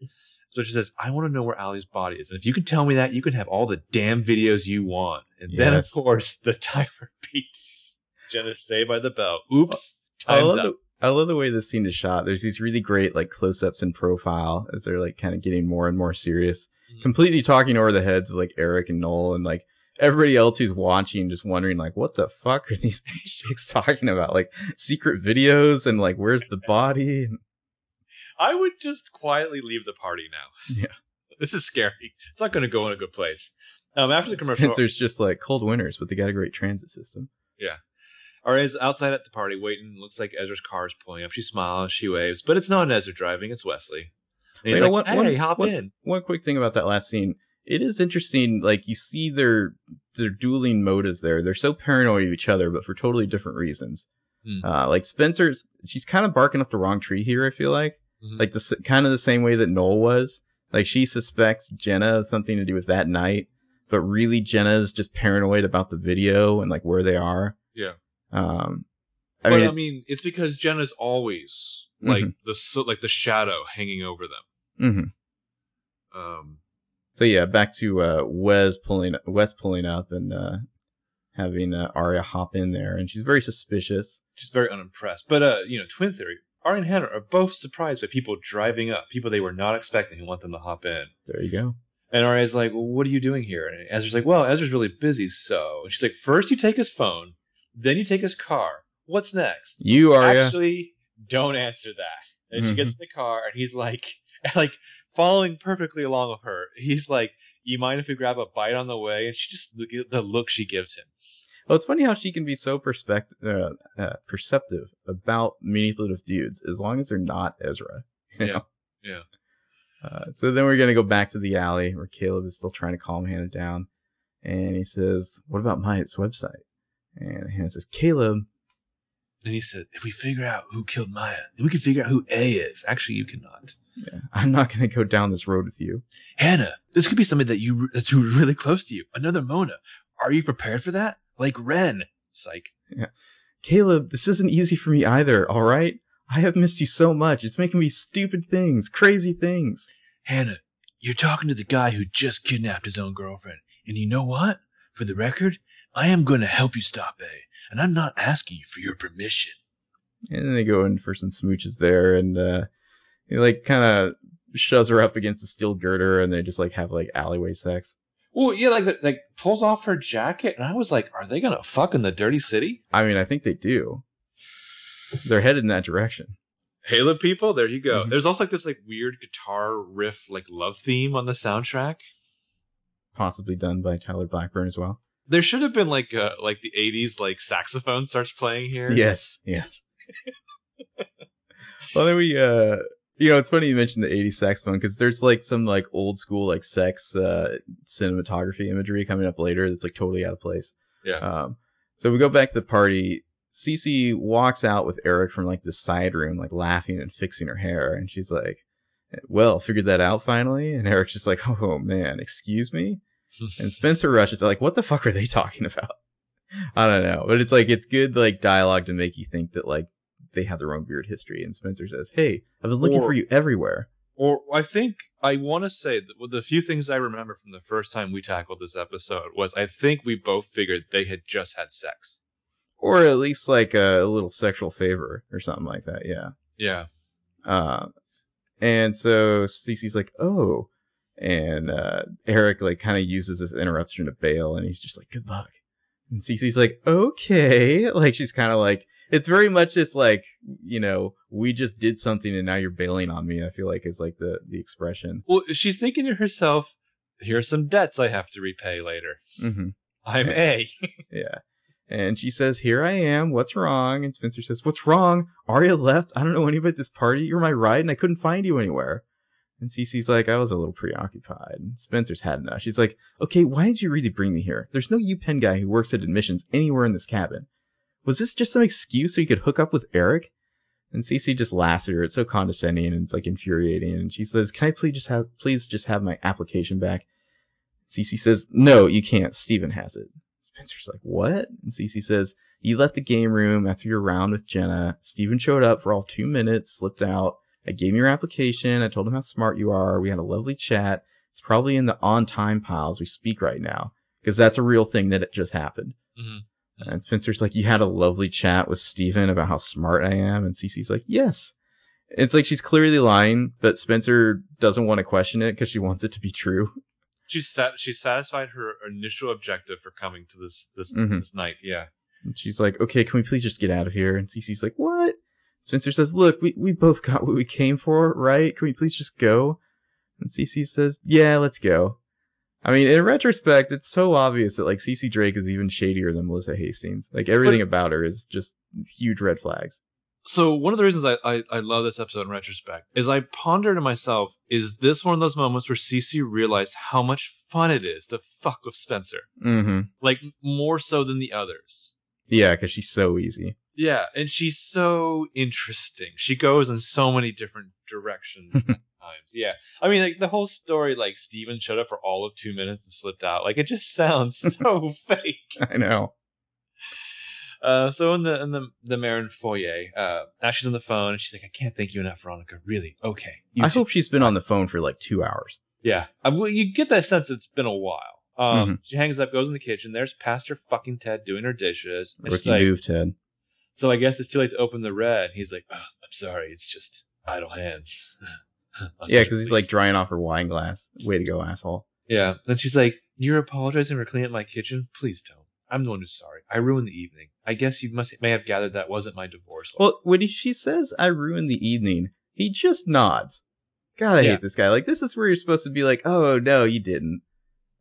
So she says, I want to know where Allie's body is. And if you can tell me that, you can have all the damn videos you want. And yes. Then, of course, the timer beeps. Jenna's saved by the bell. Oops. Time's I love up. The, I love the way this scene is shot. There's these really great like close-ups in profile as they're like kind of getting more and more serious. Mm-hmm. Completely talking over the heads of like Eric and Noel and like everybody else who's watching, just wondering like, what the fuck are these chicks talking about? Like secret videos and like, where's the body? I would just quietly leave the party now. Yeah. This is scary. It's not going to go in a good place. Um, after the commercial, Spencer's just like cold winters, but they got a great transit system. Yeah. Aria's outside at the party waiting. Looks like Ezra's car is pulling up. She smiles. She waves. But it's not Ezra driving. It's Wesley. And he's Wait, like, one, hey, one, hop one, in. One quick thing about that last scene. It is interesting. Like, you see their their dueling motives there. They're so paranoid of each other, but for totally different reasons. Mm. Uh, like, Spencer's, she's kind of barking up the wrong tree here, I feel like. Mm-hmm. Like, the kind of the same way that Noel was. Like, she suspects Jenna has something to do with that night, but really Jenna's just paranoid about the video and, like, where they are. Yeah. Um, I but, mean, I mean, it's because Jenna's always, like, mm-hmm. the so, like the shadow hanging over them. Mm-hmm. Um. So, yeah, back to uh, Wes pulling Wes pulling up and uh, having uh, Arya hop in there. And she's very suspicious. She's very unimpressed. But, uh, you know, twin theory. Arya and Hannah are both surprised by people driving up, people they were not expecting who want them to hop in. There you go. And Arya's like, well, what are you doing here? And Ezra's like, well, Ezra's really busy, so. And she's like, first you take his phone, then you take his car. What's next? You, Arya. Actually, don't answer that. And mm-hmm. she gets in the car, and he's like, like, following perfectly along with her. He's like, you mind if we grab a bite on the way? And she just, the look she gives him. Well, it's funny how she can be so perspect- uh, uh, perceptive about manipulative dudes as long as they're not Ezra. You know? Yeah. Yeah. Uh, so then we're going to go back to the alley where Caleb is still trying to calm Hannah down. And he says, what about Myatt's website? And Hannah says, Caleb. And he said, if we figure out who killed Maya, then we can figure out who A is. Actually, you cannot. Yeah, I'm not going to go down this road with you. Hannah, this could be somebody that you that's really close to you. Another Mona. Are you prepared for that? Like Ren. Psych. Yeah. Caleb, this isn't easy for me either, all right? I have missed you so much. It's making me stupid things, crazy things. Hannah, you're talking to the guy who just kidnapped his own girlfriend. And you know what? For the record, I am going to help you stop A. And I'm not asking you for your permission. And then they go in for some smooches there and, uh, he, like, kind of shoves her up against a steel girder, and they just, like, have, like, alleyway sex. Well, yeah, like, the, like pulls off her jacket, and I was like, are they going to fuck in the dirty city? I mean, I think they do. They're headed in that direction. Halo people, there you go. Mm-hmm. There's also, like, this, like, weird guitar riff, like, love theme on the soundtrack. Possibly done by Tyler Blackburn as well. There should have been, like, uh, like the eighties, like, saxophone starts playing here. Yes, yes. Well, then we, uh... you know, it's funny you mentioned the eighties saxophone because there's like some like old school like sex uh, cinematography imagery coming up later that's like totally out of place. Yeah. Um, so we go back to the party. Cece walks out with Eric from like this side room, like laughing and fixing her hair. And she's like, well, figured that out finally. And Eric's just like, oh man, excuse me. And Spencer rushes like, what the fuck are they talking about? I don't know. But it's like, it's good like dialogue to make you think that like, they have their own weird history, and Spencer says, hey, I've been looking or, for you everywhere. Or I think I want to say that the few things I remember from the first time we tackled this episode was I think we both figured they had just had sex. Or at least like a, a little sexual favor or something like that, yeah. Yeah. Uh, and so Cece's like, oh. And uh, Eric like kind of uses this interruption to bail, and he's just like, good luck. And Cece's like, okay. Like she's kind of like, it's very much this, like, you know, we just did something and now you're bailing on me, I feel like is, like, the, the expression. Well, she's thinking to herself, here's some debts I have to repay later. Mm-hmm. I'm yeah. A. Yeah. And she says, here I am. What's wrong? And Spencer says, what's wrong? Arya left. I don't know anybody at this party. You're my ride and I couldn't find you anywhere. And Cece's like, I was a little preoccupied. And Spencer's had enough. She's like, okay, why did you really bring me here? There's no UPenn guy who works at admissions anywhere in this cabin. Was this just some excuse so you could hook up with Eric? And Cece just laughs at her. It's so condescending and it's like infuriating. And she says, can I please just have, please just have my application back? Cece says, no, you can't. Steven has it. Spencer's like, what? And Cece says, you left the game room after your round with Jenna. Steven showed up for all two minutes, slipped out. I gave him your application. I told him how smart you are. We had a lovely chat. It's probably in the on-time piles we speak right now. Because that's a real thing that it just happened. Mm-hmm. And Spencer's like, you had a lovely chat with Steven about how smart I am. And Cece's like, yes. It's like she's clearly lying, but Spencer doesn't want to question it because she wants it to be true. She's sat- she satisfied her initial objective for coming to this this, mm-hmm. this night. Yeah. And she's like, okay, can we please just get out of here? And Cece's like, what? Spencer says, look, we, we both got what we came for, right? Can we please just go? And Cece says, yeah, let's go. I mean, in retrospect, it's so obvious that, like, Cece Drake is even shadier than Melissa Hastings. Like, everything but, about her is just huge red flags. So one of the reasons I, I, I love this episode in retrospect is I ponder to myself, is this one of those moments where Cece realized how much fun it is to fuck with Spencer? Mm-hmm. Like, more so than the others. Yeah, because she's so easy. Yeah, and she's so interesting. She goes in so many different directions. Yeah, I mean, like, the whole story, like, Steven showed up for all of two minutes and slipped out. Like, it just sounds so fake. I know. Uh, so in the in the the Marin foyer, uh, Ashley's on the phone, and she's like, "I can't thank you enough, Veronica. Really, okay." You I should- hope she's been on the phone for like two hours. Yeah, I, well, you get that sense it's been a while. Um, mm-hmm. She hangs up, goes in the kitchen. There's Pastor fucking Ted doing her dishes. And Rookie like, move, Ted. So I guess it's too late to open the red. He's like, oh, "I'm sorry, it's just idle hands." I'm yeah, because he's like drying off her wine glass. Way to go, asshole. Yeah. Then she's like, you're apologizing for cleaning up my kitchen? Please don't. I'm the one who's sorry. I ruined the evening. I guess you must may have gathered that wasn't my divorce. Law. Well, when she says, I ruined the evening, he just nods. God, I yeah. hate this guy. Like, this is where you're supposed to be like, oh, no, you didn't.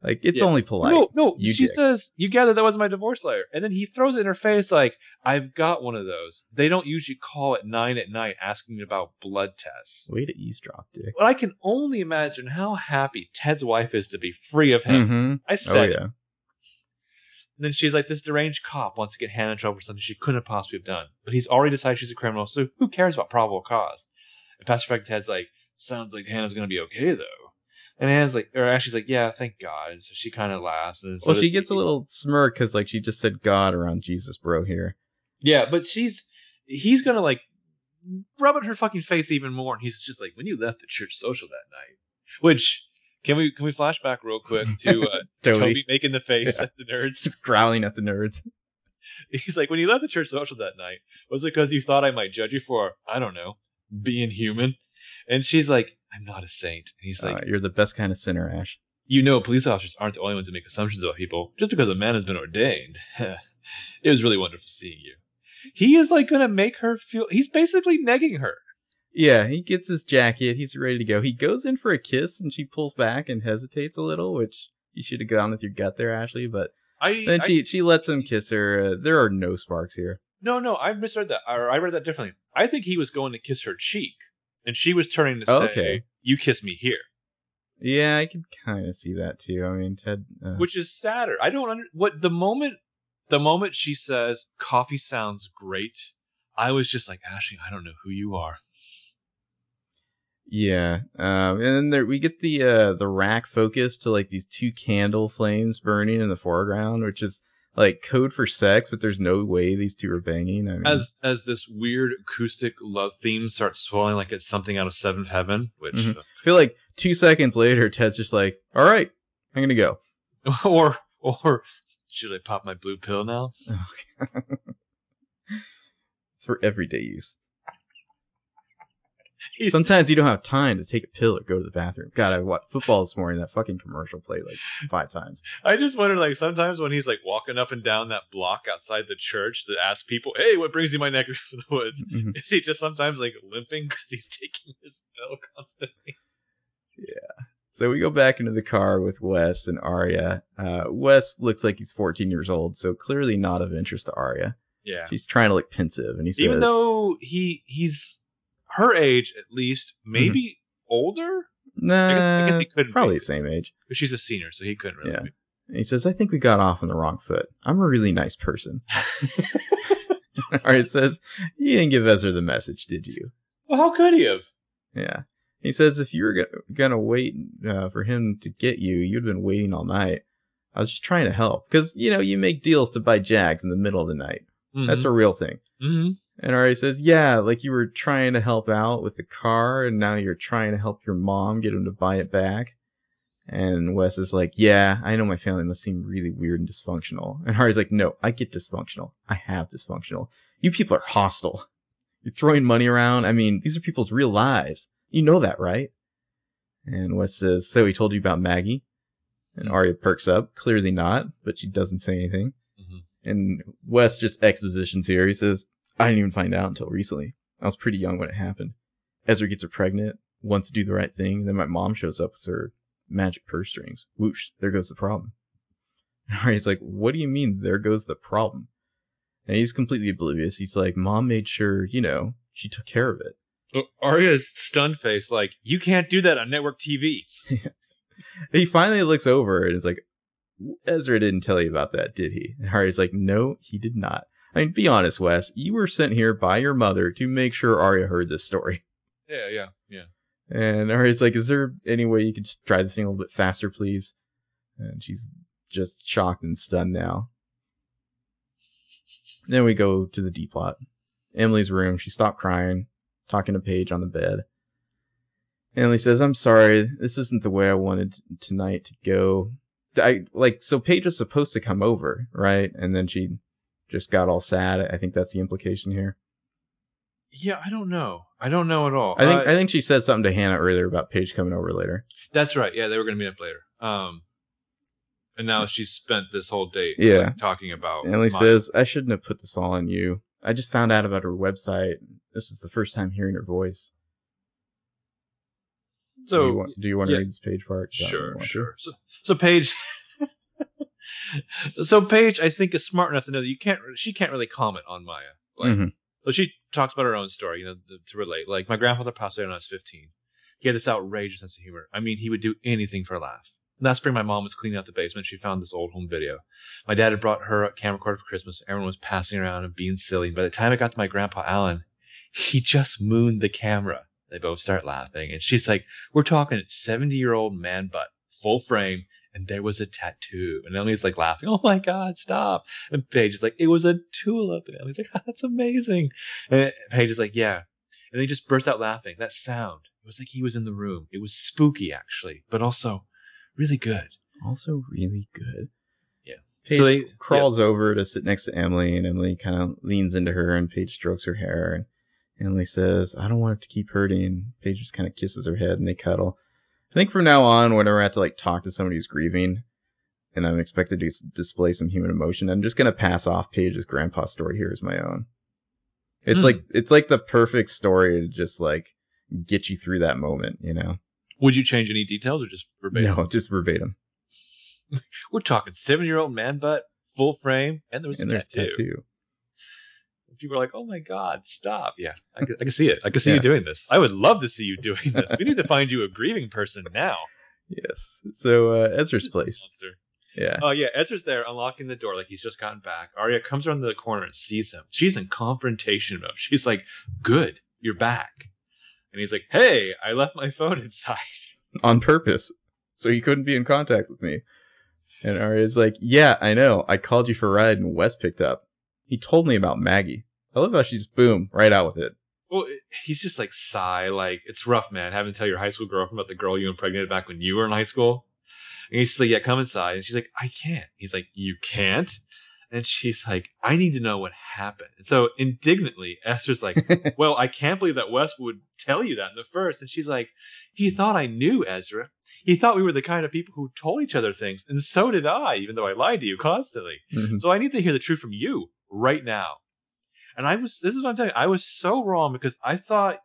Like, it's yeah. only polite. No, no. You she dick. says, you gathered that wasn't my divorce lawyer. And then he throws it in her face like, I've got one of those. They don't usually call at nine at night asking about blood tests. Way to eavesdrop, dick. But I can only imagine how happy Ted's wife is to be free of him. Mm-hmm. I said. Oh, yeah. Then she's like, this deranged cop wants to get Hannah in trouble for something she couldn't have possibly have done. But he's already decided she's a criminal, so who cares about probable cause? And Pastor Ted's like, sounds like Hannah's going to be okay, though. And Anne's like, or Ashley's like, yeah, thank God. So she kind of laughs. And so well, she gets a little smirk because, like, she just said God around Jesus, bro, here. Yeah, but she's, he's going to, like, rub in her fucking face even more. And he's just like, when you left the church social that night, which, can we can we flash back real quick to uh, Toby. Toby making the face yeah. at the nerds? Just growling at the nerds. He's like, when you left the church social that night, was it because you thought I might judge you for, I don't know, being human? And she's like, I'm not a saint. And he's like, uh, you're the best kind of sinner, Ash. You know, police officers aren't the only ones who make assumptions about people just because a man has been ordained. It was really wonderful seeing you. He is like going to make her feel. He's basically negging her. Yeah, he gets his jacket. He's ready to go. He goes in for a kiss and she pulls back and hesitates a little, which you should have gone with your gut there, Ashley. But I, then I, she, she lets him kiss her. Uh, there are no sparks here. No, no, I misread that. Or I read that differently. I think he was going to kiss her cheek. And she was turning to say, okay. You kiss me here. Yeah, I can kind of see that, too. I mean, Ted... Uh... Which is sadder. I don't under... What the moment the moment she says, coffee sounds great, I was just like, Ashley, I don't know who you are. Yeah. Um, and then there, we get the uh, the rack focus to, like, these two candle flames burning in the foreground, which is... like code for sex, but there's no way these two are banging. I mean, as as this weird acoustic love theme starts swelling like it's something out of Seventh Heaven, which mm-hmm. uh, I feel like two seconds later, Ted's just like, "All right, I'm gonna go," or or should I pop my blue pill now? Oh, it's for everyday use. Sometimes you don't have time to take a pill or go to the bathroom. God, I watched football this morning. That fucking commercial played like five times. I just wonder, like, sometimes when he's like walking up and down that block outside the church to ask people, hey, what brings you my neck for the woods? Mm-hmm. Is he just sometimes like limping because he's taking his pill constantly? Yeah. So we go back into the car with Wes and Arya. Uh, Wes looks like he's fourteen years old, so clearly not of interest to Arya. Yeah. She's trying to look pensive, and he says, even though he he's. her age, at least, maybe mm-hmm. older? Nah, I guess, I guess he couldn't probably the same age. But she's a senior, so he couldn't really. Yeah. And he says, I think we got off on the wrong foot. I'm a really nice person. Arya says, you didn't give Ezra the message, did you? Well, how could he have? Yeah. He says, if you were go- going to wait uh, for him to get you, you'd been waiting all night. I was just trying to help. Because, you know, you make deals to buy Jags in the middle of the night. Mm-hmm. That's a real thing. Mm-hmm. And Arya says, yeah, like you were trying to help out with the car, and now you're trying to help your mom get him to buy it back. And Wes is like, yeah, I know my family must seem really weird and dysfunctional. And Arya's like, no, I get dysfunctional. I have dysfunctional. You people are hostile. You're throwing money around. I mean, these are people's real lives. You know that, right? And Wes says, so he told you about Maggie? And Arya perks up. Clearly not, but she doesn't say anything. Mm-hmm. And Wes just expositions here. He says, I didn't even find out until recently. I was pretty young when it happened. Ezra gets her pregnant, wants to do the right thing, and then my mom shows up with her magic purse strings. Whoosh, there goes the problem. And Ari's like, what do you mean, there goes the problem? And he's completely oblivious. He's like, Mom made sure, you know, she took care of it. Well, Arya's stunned face, like, you can't do that on network T V. He finally looks over and is like, Ezra didn't tell you about that, did he? And Arya's like, no, he did not. I mean, be honest, Wes, you were sent here by your mother to make sure Arya heard this story. Yeah, yeah, yeah. And Arya's like, is there any way you could just try this thing a little bit faster, please? And she's just shocked and stunned now. Then we go to the D-plot. Emily's room. She stopped crying, talking to Paige on the bed. Emily says, I'm sorry. This isn't the way I wanted tonight to go. I like, so Paige was supposed to come over, right? And then she just got all sad. I think that's the implication here. Yeah, I don't know. I don't know at all. I think uh, I think she said something to Hannah earlier about Paige coming over later. That's right. Yeah, they were going to meet up later. Um, And now she's spent this whole date yeah. like, talking about... Emily mine. says, I shouldn't have put this all on you. I just found out about her website. This is the first time hearing her voice. So, Do you want, do you want yeah. to read this Paige part? Sure, sure. So, so Paige... so Paige, I think, is smart enough to know that you can't. she can't really comment on Maya. Like, mm-hmm. So she talks about her own story, you know, to, to relate. Like, my grandfather passed away when I was fifteen. He had this outrageous sense of humor. I mean, he would do anything for a laugh. Last spring, my mom was cleaning out the basement. She found this old home video. My dad had brought her a camcorder for Christmas. Everyone was passing around and being silly. By the time it got to my grandpa Allen, he just mooned the camera. They both start laughing. And she's like, we're talking seventy-year-old man butt, full frame, and there was a tattoo. And Emily's like laughing. Oh, my God, stop. And Paige is like, it was a tulip. And Emily's like, oh, that's amazing. And Paige is like, yeah. And they just burst out laughing. That sound. It was like he was in the room. It was spooky, actually, but also... really good. Also really good. Yeah. Paige so they, crawls yeah. over to sit next to Emily, and Emily kind of leans into her, and Paige strokes her hair, and Emily says, I don't want it to keep hurting. Paige just kind of kisses her head, and they cuddle. I think from now on, whenever I have to like talk to somebody who's grieving, and I'm expected to display some human emotion, I'm just going to pass off Paige's grandpa story here as my own. It's mm. like It's like the perfect story to just like get you through that moment, you know? Would you change any details or just verbatim? No, just verbatim. We're talking seven-year-old man butt, full frame, and there was and a tattoo. tattoo. People are like, oh, my God, stop. Yeah, I can, I can see it. I can see yeah. you doing this. I would love to see you doing this. We need to find you a grieving person now. Yes. So uh, Ezra's place. Yeah. Oh, yeah. Ezra's there unlocking the door like he's just gotten back. Arya comes around the corner and sees him. She's in confrontation mode. She's like, good, you're back. And he's like, hey, I left my phone inside. On purpose. So you couldn't be in contact with me. And Arya's like, yeah, I know. I called you for a ride and Wes picked up. He told me about Maggie. I love how she just, boom, right out with it. Well, he's just like, sigh. Like, it's rough, man, having to tell your high school girlfriend about the girl you impregnated back when you were in high school. And he's like, yeah, come inside. And she's like, I can't. He's like, you can't? And she's like, I need to know what happened. And so indignantly, Esther's like, well, I can't believe that Wes would tell you that in the first. And she's like, he thought I knew, Ezra. He thought we were the kind of people who told each other things. And so did I, even though I lied to you constantly. Mm-hmm. So I need to hear the truth from you right now. And I was, this is what I'm telling you. I was so wrong because I thought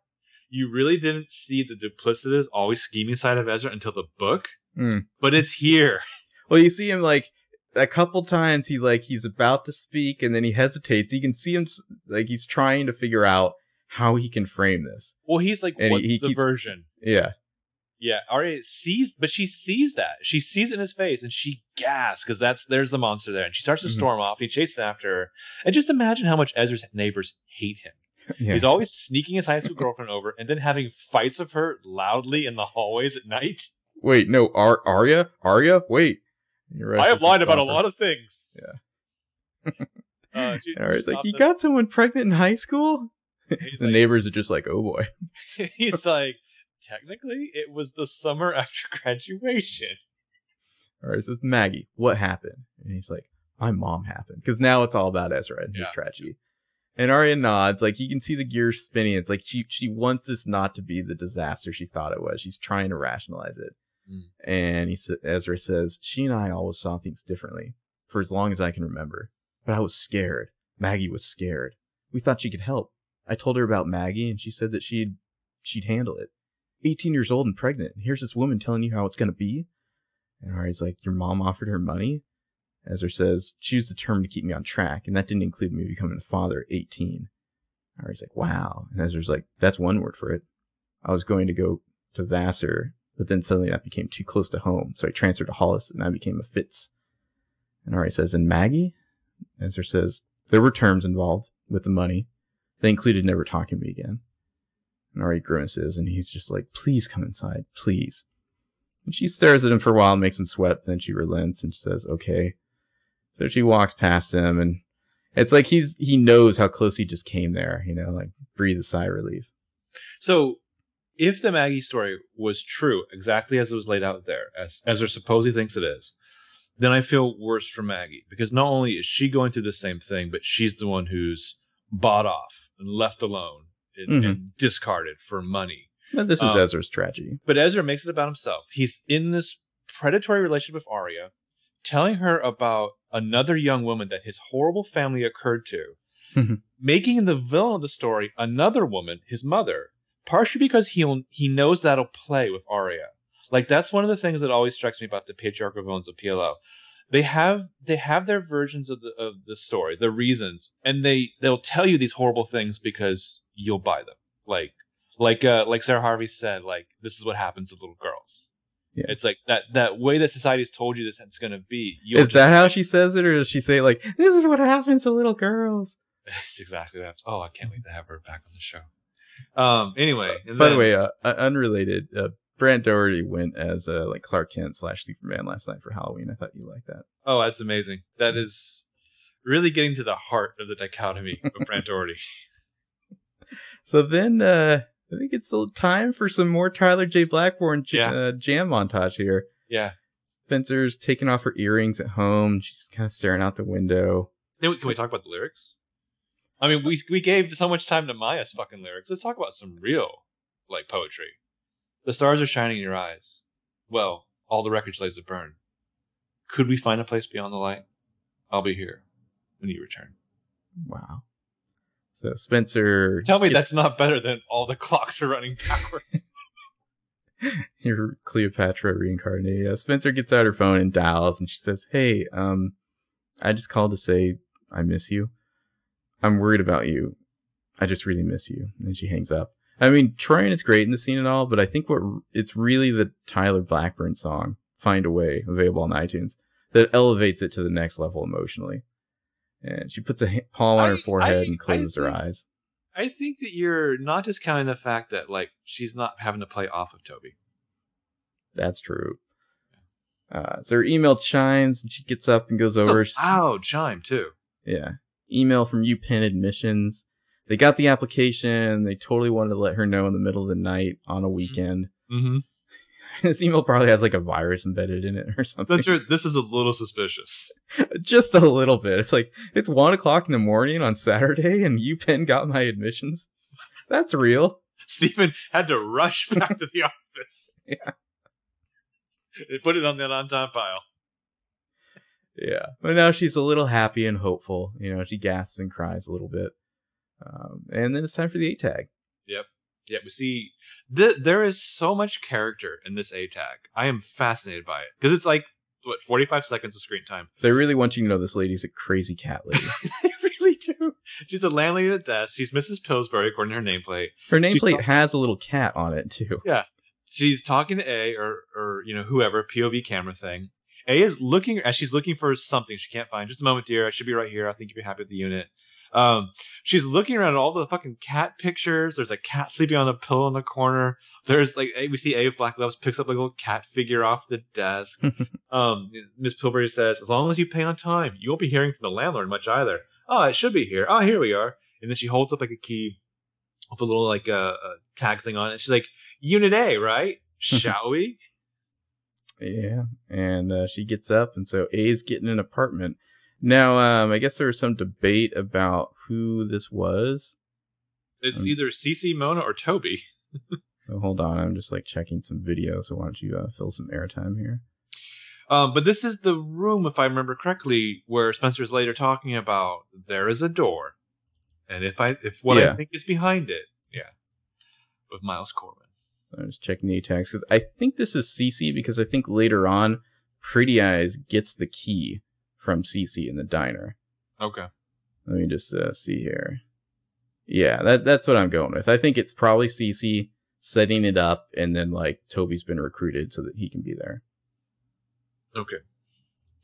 you really didn't see the duplicitous, always scheming side of Ezra until the book. Mm. But it's here. Well, you see him like, a couple times he like he's about to speak and then he hesitates. You can see him like he's trying to figure out how he can frame this. Well, he's like, and what's he, he the keeps, version? Yeah, yeah. Arya sees, but she sees that she sees it in his face and she gasps because that's there's the monster there, and she starts to storm mm-hmm. off. And he chases after her, and just imagine how much Ezra's neighbors hate him. Yeah. He's always sneaking his high school girlfriend over and then having fights with her loudly in the hallways at night. Wait, no, Ar- Arya, Arya, wait. Right, I have lied about her. a lot of things. Yeah. uh, she, and Arya's like, you them. got someone pregnant in high school? The like, neighbors are just like, oh boy. He's like, technically, it was the summer after graduation. Arya says, Maggie, what happened? And he's like, my mom happened. Because now it's all about Ezra and yeah. his tragedy. And Arya nods. Like, you can see the gears spinning. It's like, she, she wants this not to be the disaster she thought it was. She's trying to rationalize it. And he sa- Ezra says, she and I always saw things differently for as long as I can remember. But I was scared. Maggie was scared. We thought she could help. I told her about Maggie, and she said that she'd she'd handle it. eighteen years old and pregnant, and here's this woman telling you how it's going to be? And Ari's like, your mom offered her money? Ezra says, she was determined to keep me on track, and that didn't include me becoming a father at eighteen. Ari's like, wow. And Ezra's like, that's one word for it. I was going to go to Vassar, but then suddenly that became too close to home, so I transferred to Hollis, and I became a Fitz. And Ari says, and Maggie? Ezra says, there were terms involved with the money. They included never talking to me again. And Ari grimaces, and he's just like, please come inside, please. And she stares at him for a while and makes him sweat, then she relents and says, okay. So she walks past him, and it's like he's he knows how close he just came there, you know, like breathe a sigh of relief. So if the Maggie story was true, exactly as it was laid out there, as Ezra supposedly thinks it is, then I feel worse for Maggie, because not only is she going through the same thing, but she's the one who's bought off and left alone and, mm-hmm. and discarded for money. Now, this is um, Ezra's tragedy. But Ezra makes it about himself. He's in this predatory relationship with Arya, telling her about another young woman that his horrible family occurred to, mm-hmm. making the villain of the story another woman, his mother, partially because he he knows that'll play with Arya. Like, that's one of the things that always strikes me about the patriarchal villains of P L L. They have they have their versions of the of the story, the reasons, and they they'll tell you these horrible things because you'll buy them. Like like uh, like Sarah Harvey said, like, this is what happens to little girls. Yeah. It's like that that way that society's told you this it's going to be. Is just, that how she says it, or does she say like, this is what happens to little girls? That's exactly what happens. Oh, I can't wait to have her back on the show. Um. Anyway, uh, by then, the way, uh, unrelated. Uh, Brant Doherty went as uh, like Clark Kent slash Superman last night for Halloween. I thought you liked that. Oh, that's amazing. That is really getting to the heart of the dichotomy of Brant Doherty. So then uh, I think it's time for some more Tyler J. Blackburn j- yeah. uh, jam montage here. Yeah. Spencer's taking off her earrings at home. She's kind of staring out the window. Can we, can we talk about the lyrics? I mean, we we gave so much time to Maya's fucking lyrics. Let's talk about some real like poetry. The stars are shining in your eyes. Well, all the wreckage lays a burn. Could we find a place beyond the light? I'll be here when you return. Wow. So Spencer... Tell me that's not better than all the clocks are running backwards. Your Cleopatra reincarnated. Yeah, Spencer gets out her phone and dials, and she says, hey, um, I just called to say I miss you. I'm worried about you. I just really miss you. And she hangs up. I mean, Troyan is great in the scene and all, but I think what it's really the Tyler Blackburn song, Find a Way, available on iTunes, that elevates it to the next level emotionally. And she puts a palm on I, her forehead I, and closes I, I her think, eyes. I think that you're not discounting the fact that, like, she's not having to play off of Toby. That's true. Uh, so her email chimes, and she gets up and goes it's over. Wow, chime, too. Yeah. Email from UPenn Admissions. They got the application. They totally wanted to let her know in the middle of the night on a weekend. Mm-hmm. This email probably has like a virus embedded in it or something. Spencer, this is a little suspicious. Just a little bit. It's like, it's one o'clock in the morning on Saturday and UPenn got my admissions. That's real. Stephen had to rush back to the office. Yeah. They put it on that on-time pile. Yeah. But now she's a little happy and hopeful. You know, she gasps and cries a little bit. Um, and then it's time for the A-tag. Yep. Yep. We see th- there is so much character in this A-tag. I am fascinated by it because it's like, what, forty-five seconds of screen time. They really want you to know this lady's a crazy cat lady. They really do. She's a landlady at desk. She's Missus Pillsbury, according to her nameplate. Her nameplate talk- has a little cat on it, too. Yeah. She's talking to A or, or, you know, whoever, P O V camera thing. A is looking, as she's looking for something she can't find. Just a moment, dear. I should be right here. I think you'd be happy with the unit. Um, she's looking around at all the fucking cat pictures. There's a cat sleeping on a pillow in the corner. There's like, we see A with black gloves picks up like a little cat figure off the desk. um, Miss Pillsbury says, as long as you pay on time, you won't be hearing from the landlord much either. Oh, it should be here. Oh, here we are. And then she holds up like a key with a little like a uh, uh, tag thing on it. And she's like, Unit A, right? Shall we? Yeah. And uh, she gets up, and so A's getting an apartment. Now, um, I guess there was some debate about who this was. It's um, either Cece, Mona, or Toby. Oh, hold on, I'm just like checking some video, so why don't you uh, fill some airtime here? Um, but this is the room, if I remember correctly, where Spencer's later talking about there is a door. and if I if what yeah. I think is behind it, yeah, with Miles Corbin. I was checking the attacks. I think this is Cece, because I think later on, Pretty Eyes gets the key from Cece in the diner. Okay. Let me just uh, see here. Yeah, that that's what I'm going with. I think it's probably Cece setting it up, and then like Toby's been recruited so that he can be there. Okay.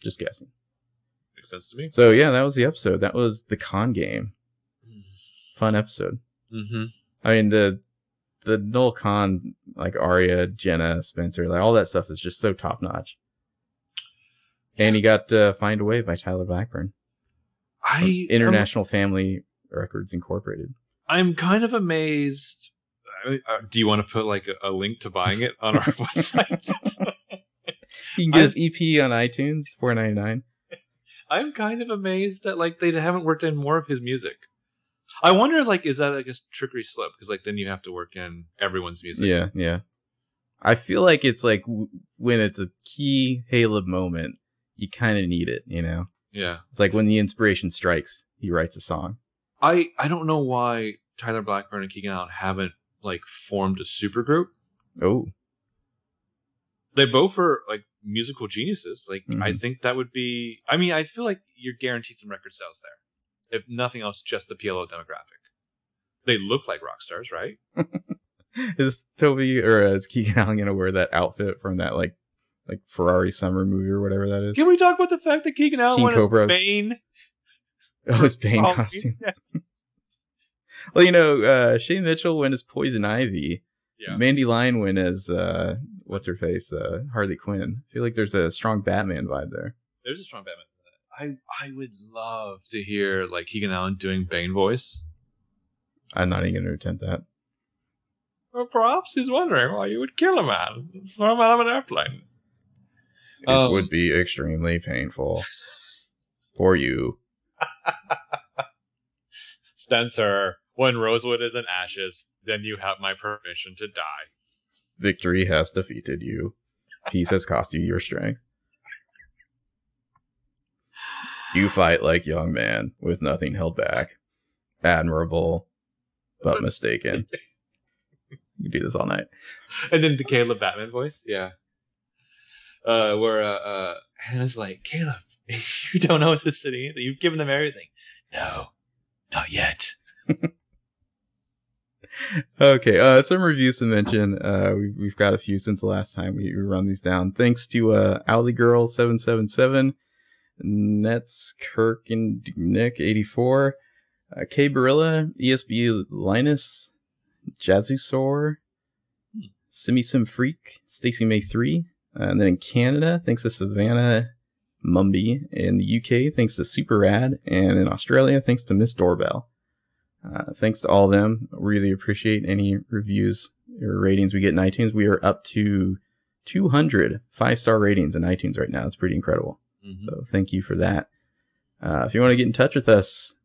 Just guessing. Makes sense to me. So yeah, that was the episode. That was the con game. Fun episode. Mm-hmm. I mean, the the Noel Con, like Arya, Jenna, Spencer, like all that stuff is just so top notch. And he got uh, Find a Way by Tyler Blackburn. I International I'm, Family Records Incorporated. I'm kind of amazed. I, uh, do you want to put like a, a link to buying it on our website? You can get I'm, his E P on iTunes, four ninety-nine. I'm kind of amazed that like they haven't worked in more of his music. I wonder, like, is that like a trickery slip? Because like then you have to work in everyone's music. Yeah, yeah. I feel like it's like w- when it's a key Caleb moment, you kind of need it, you know? Yeah. It's like when the inspiration strikes, he writes a song. I, I don't know why Tyler Blackburn and Keegan Allen haven't like formed a supergroup. Oh. They both are like musical geniuses. Like mm-hmm. I think that would be. I mean, I feel like you're guaranteed some record sales there. If nothing else, just the P L O demographic. They look like rock stars, right? Is Toby or uh, is Keegan Allen going to wear that outfit from that like like Ferrari summer movie or whatever that is? Can we talk about the fact that Keegan Allen went as Bane? Oh, his Bane oh, costume. Yeah. Well, you know, uh, Shane Mitchell went as Poison Ivy. Yeah. Mandy Lyon went as, uh, what's her face? Uh, Harley Quinn. I feel like there's a strong Batman vibe there. There's a strong Batman. I, I would love to hear like Keegan Allen doing Bane voice. I'm not even going to attempt that. Well, perhaps he's wondering why you would kill a man. Throw him out of an airplane. It um, would be extremely painful for you. Spencer, when Rosewood is in ashes, then you have my permission to die. Victory has defeated you. Peace has cost you your strength. You fight like young man with nothing held back. Admirable, but mistaken. You do this all night. And then the Caleb Batman voice. Yeah. Uh, where uh, uh, Hannah's like, Caleb, you don't know what this city is. You've given them everything. No, not yet. Okay. Uh, some reviews to mention. Uh, we've, we've got a few since the last time we, we run these down. Thanks to uh, Alley Girl seven seven seven. Nets Kirk and Nick eighty-four, uh, K Barilla, E S B Linus, Jazzusaur, Simisim Freak, Stacy May three, uh, and then in Canada thanks to Savannah Mumby, in the U K thanks to Super Rad, and in Australia thanks to Miss Doorbell. Uh, thanks to all of them. Really appreciate any reviews or ratings we get in iTunes. We are up to two hundred five star ratings in iTunes right now. It's pretty incredible. So thank you for that. Uh, if you want to get in touch with us,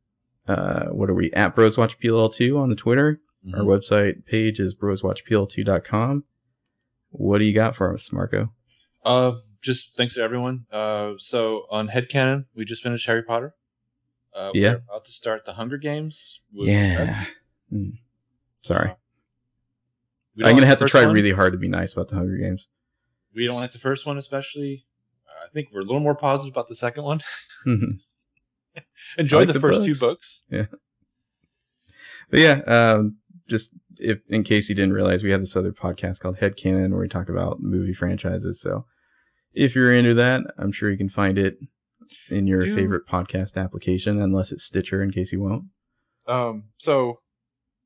uh, what are we at? Bros Watch P L L two on the Twitter. Mm-hmm. Our website page is bros watch p l two dot com. What do you got for us, Marco? Uh, just thanks to everyone. Uh, so on Headcanon, we just finished Harry Potter. Uh, yeah. We're about to start the Hunger Games. Yeah. Mm. Sorry. Uh, I'm gonna have to try one. really hard to be nice about the Hunger Games. We don't like the first one, especially. I think we're a little more positive about the second one. Mm-hmm. Enjoy like the, the first books. two books. Yeah. But yeah, um, just if in case you didn't realize, we have this other podcast called Headcanon where we talk about movie franchises. So if you're into that, I'm sure you can find it in your Dude. favorite podcast application, unless it's Stitcher, in case you won't. Um, so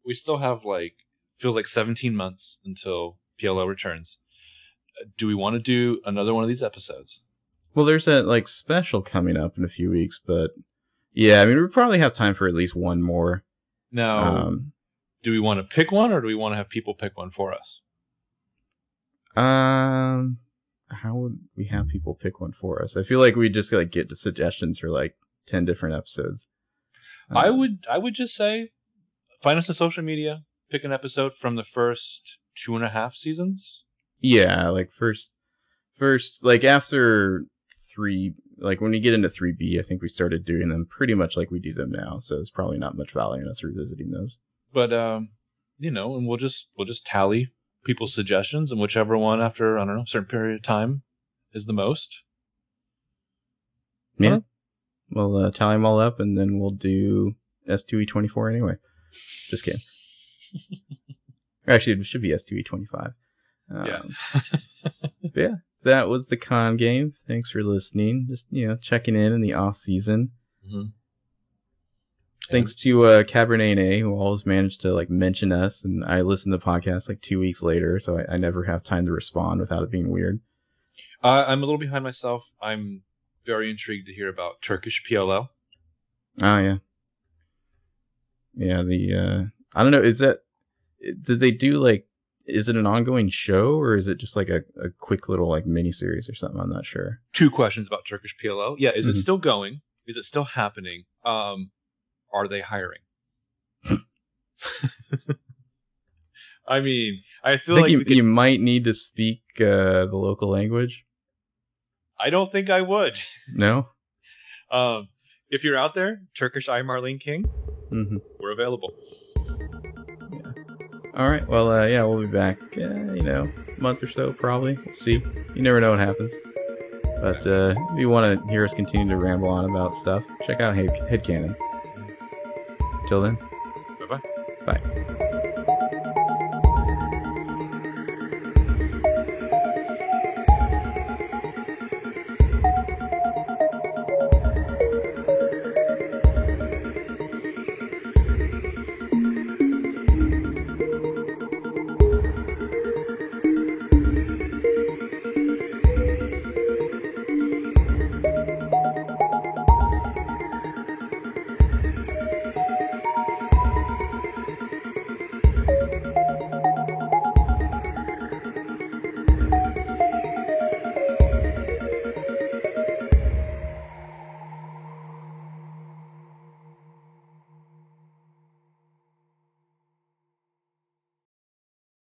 we still have like, feels like seventeen months until P L O returns. Do we want to do another one of these episodes? Well, there's that like special coming up in a few weeks, but yeah, I mean, we probably have time for at least one more. Now, um, do we want to pick one, or do we want to have people pick one for us? Um, how would we have people pick one for us? I feel like we just like get suggestions for like ten different episodes. Um, I would, I would just say, find us on social media, pick an episode from the first two and a half seasons. Yeah, like first, first, like after. Three like when we get into three B, I think we started doing them pretty much like we do them now. So there's probably not much value in us revisiting those. But um, you know, and we'll just we'll just tally people's suggestions, and whichever one after I don't know a certain period of time is the most. Yeah, huh? We'll uh, tally them all up, and then we'll do S two E twenty-four anyway. Just kidding. Actually, it should be S two E twenty-five. Um, yeah. But yeah, that was the con game. Thanks for listening. Just, you know, checking in in the off season. Mm-hmm. Thanks to uh, Cabernet and A, who always managed to like mention us, and I listened to the podcast like two weeks later, so I, I never have time to respond without it being weird. Uh, I'm a little behind myself. I'm very intrigued to hear about Turkish P L L. Oh yeah, yeah. The uh, I don't know. Is that did they do like? Is it an ongoing show, or is it just like a, a quick little like mini series or something? I'm not sure. Two questions about Turkish P L L. Yeah, is mm-hmm. it still going? Is it still happening? Um. Are they hiring? I mean, I feel I like you, could... you might need to speak uh, the local language. I don't think I would. No. Um, if you're out there, Turkish, I Marlene King. Mm-hmm. We're available. Yeah. All right. Well, uh, yeah, we'll be back. Uh, you know, a month or so, probably. We'll see. You never know what happens. But uh, if you want to hear us continue to ramble on about stuff, check out Head Headcanon. Till then, bye-bye. Bye.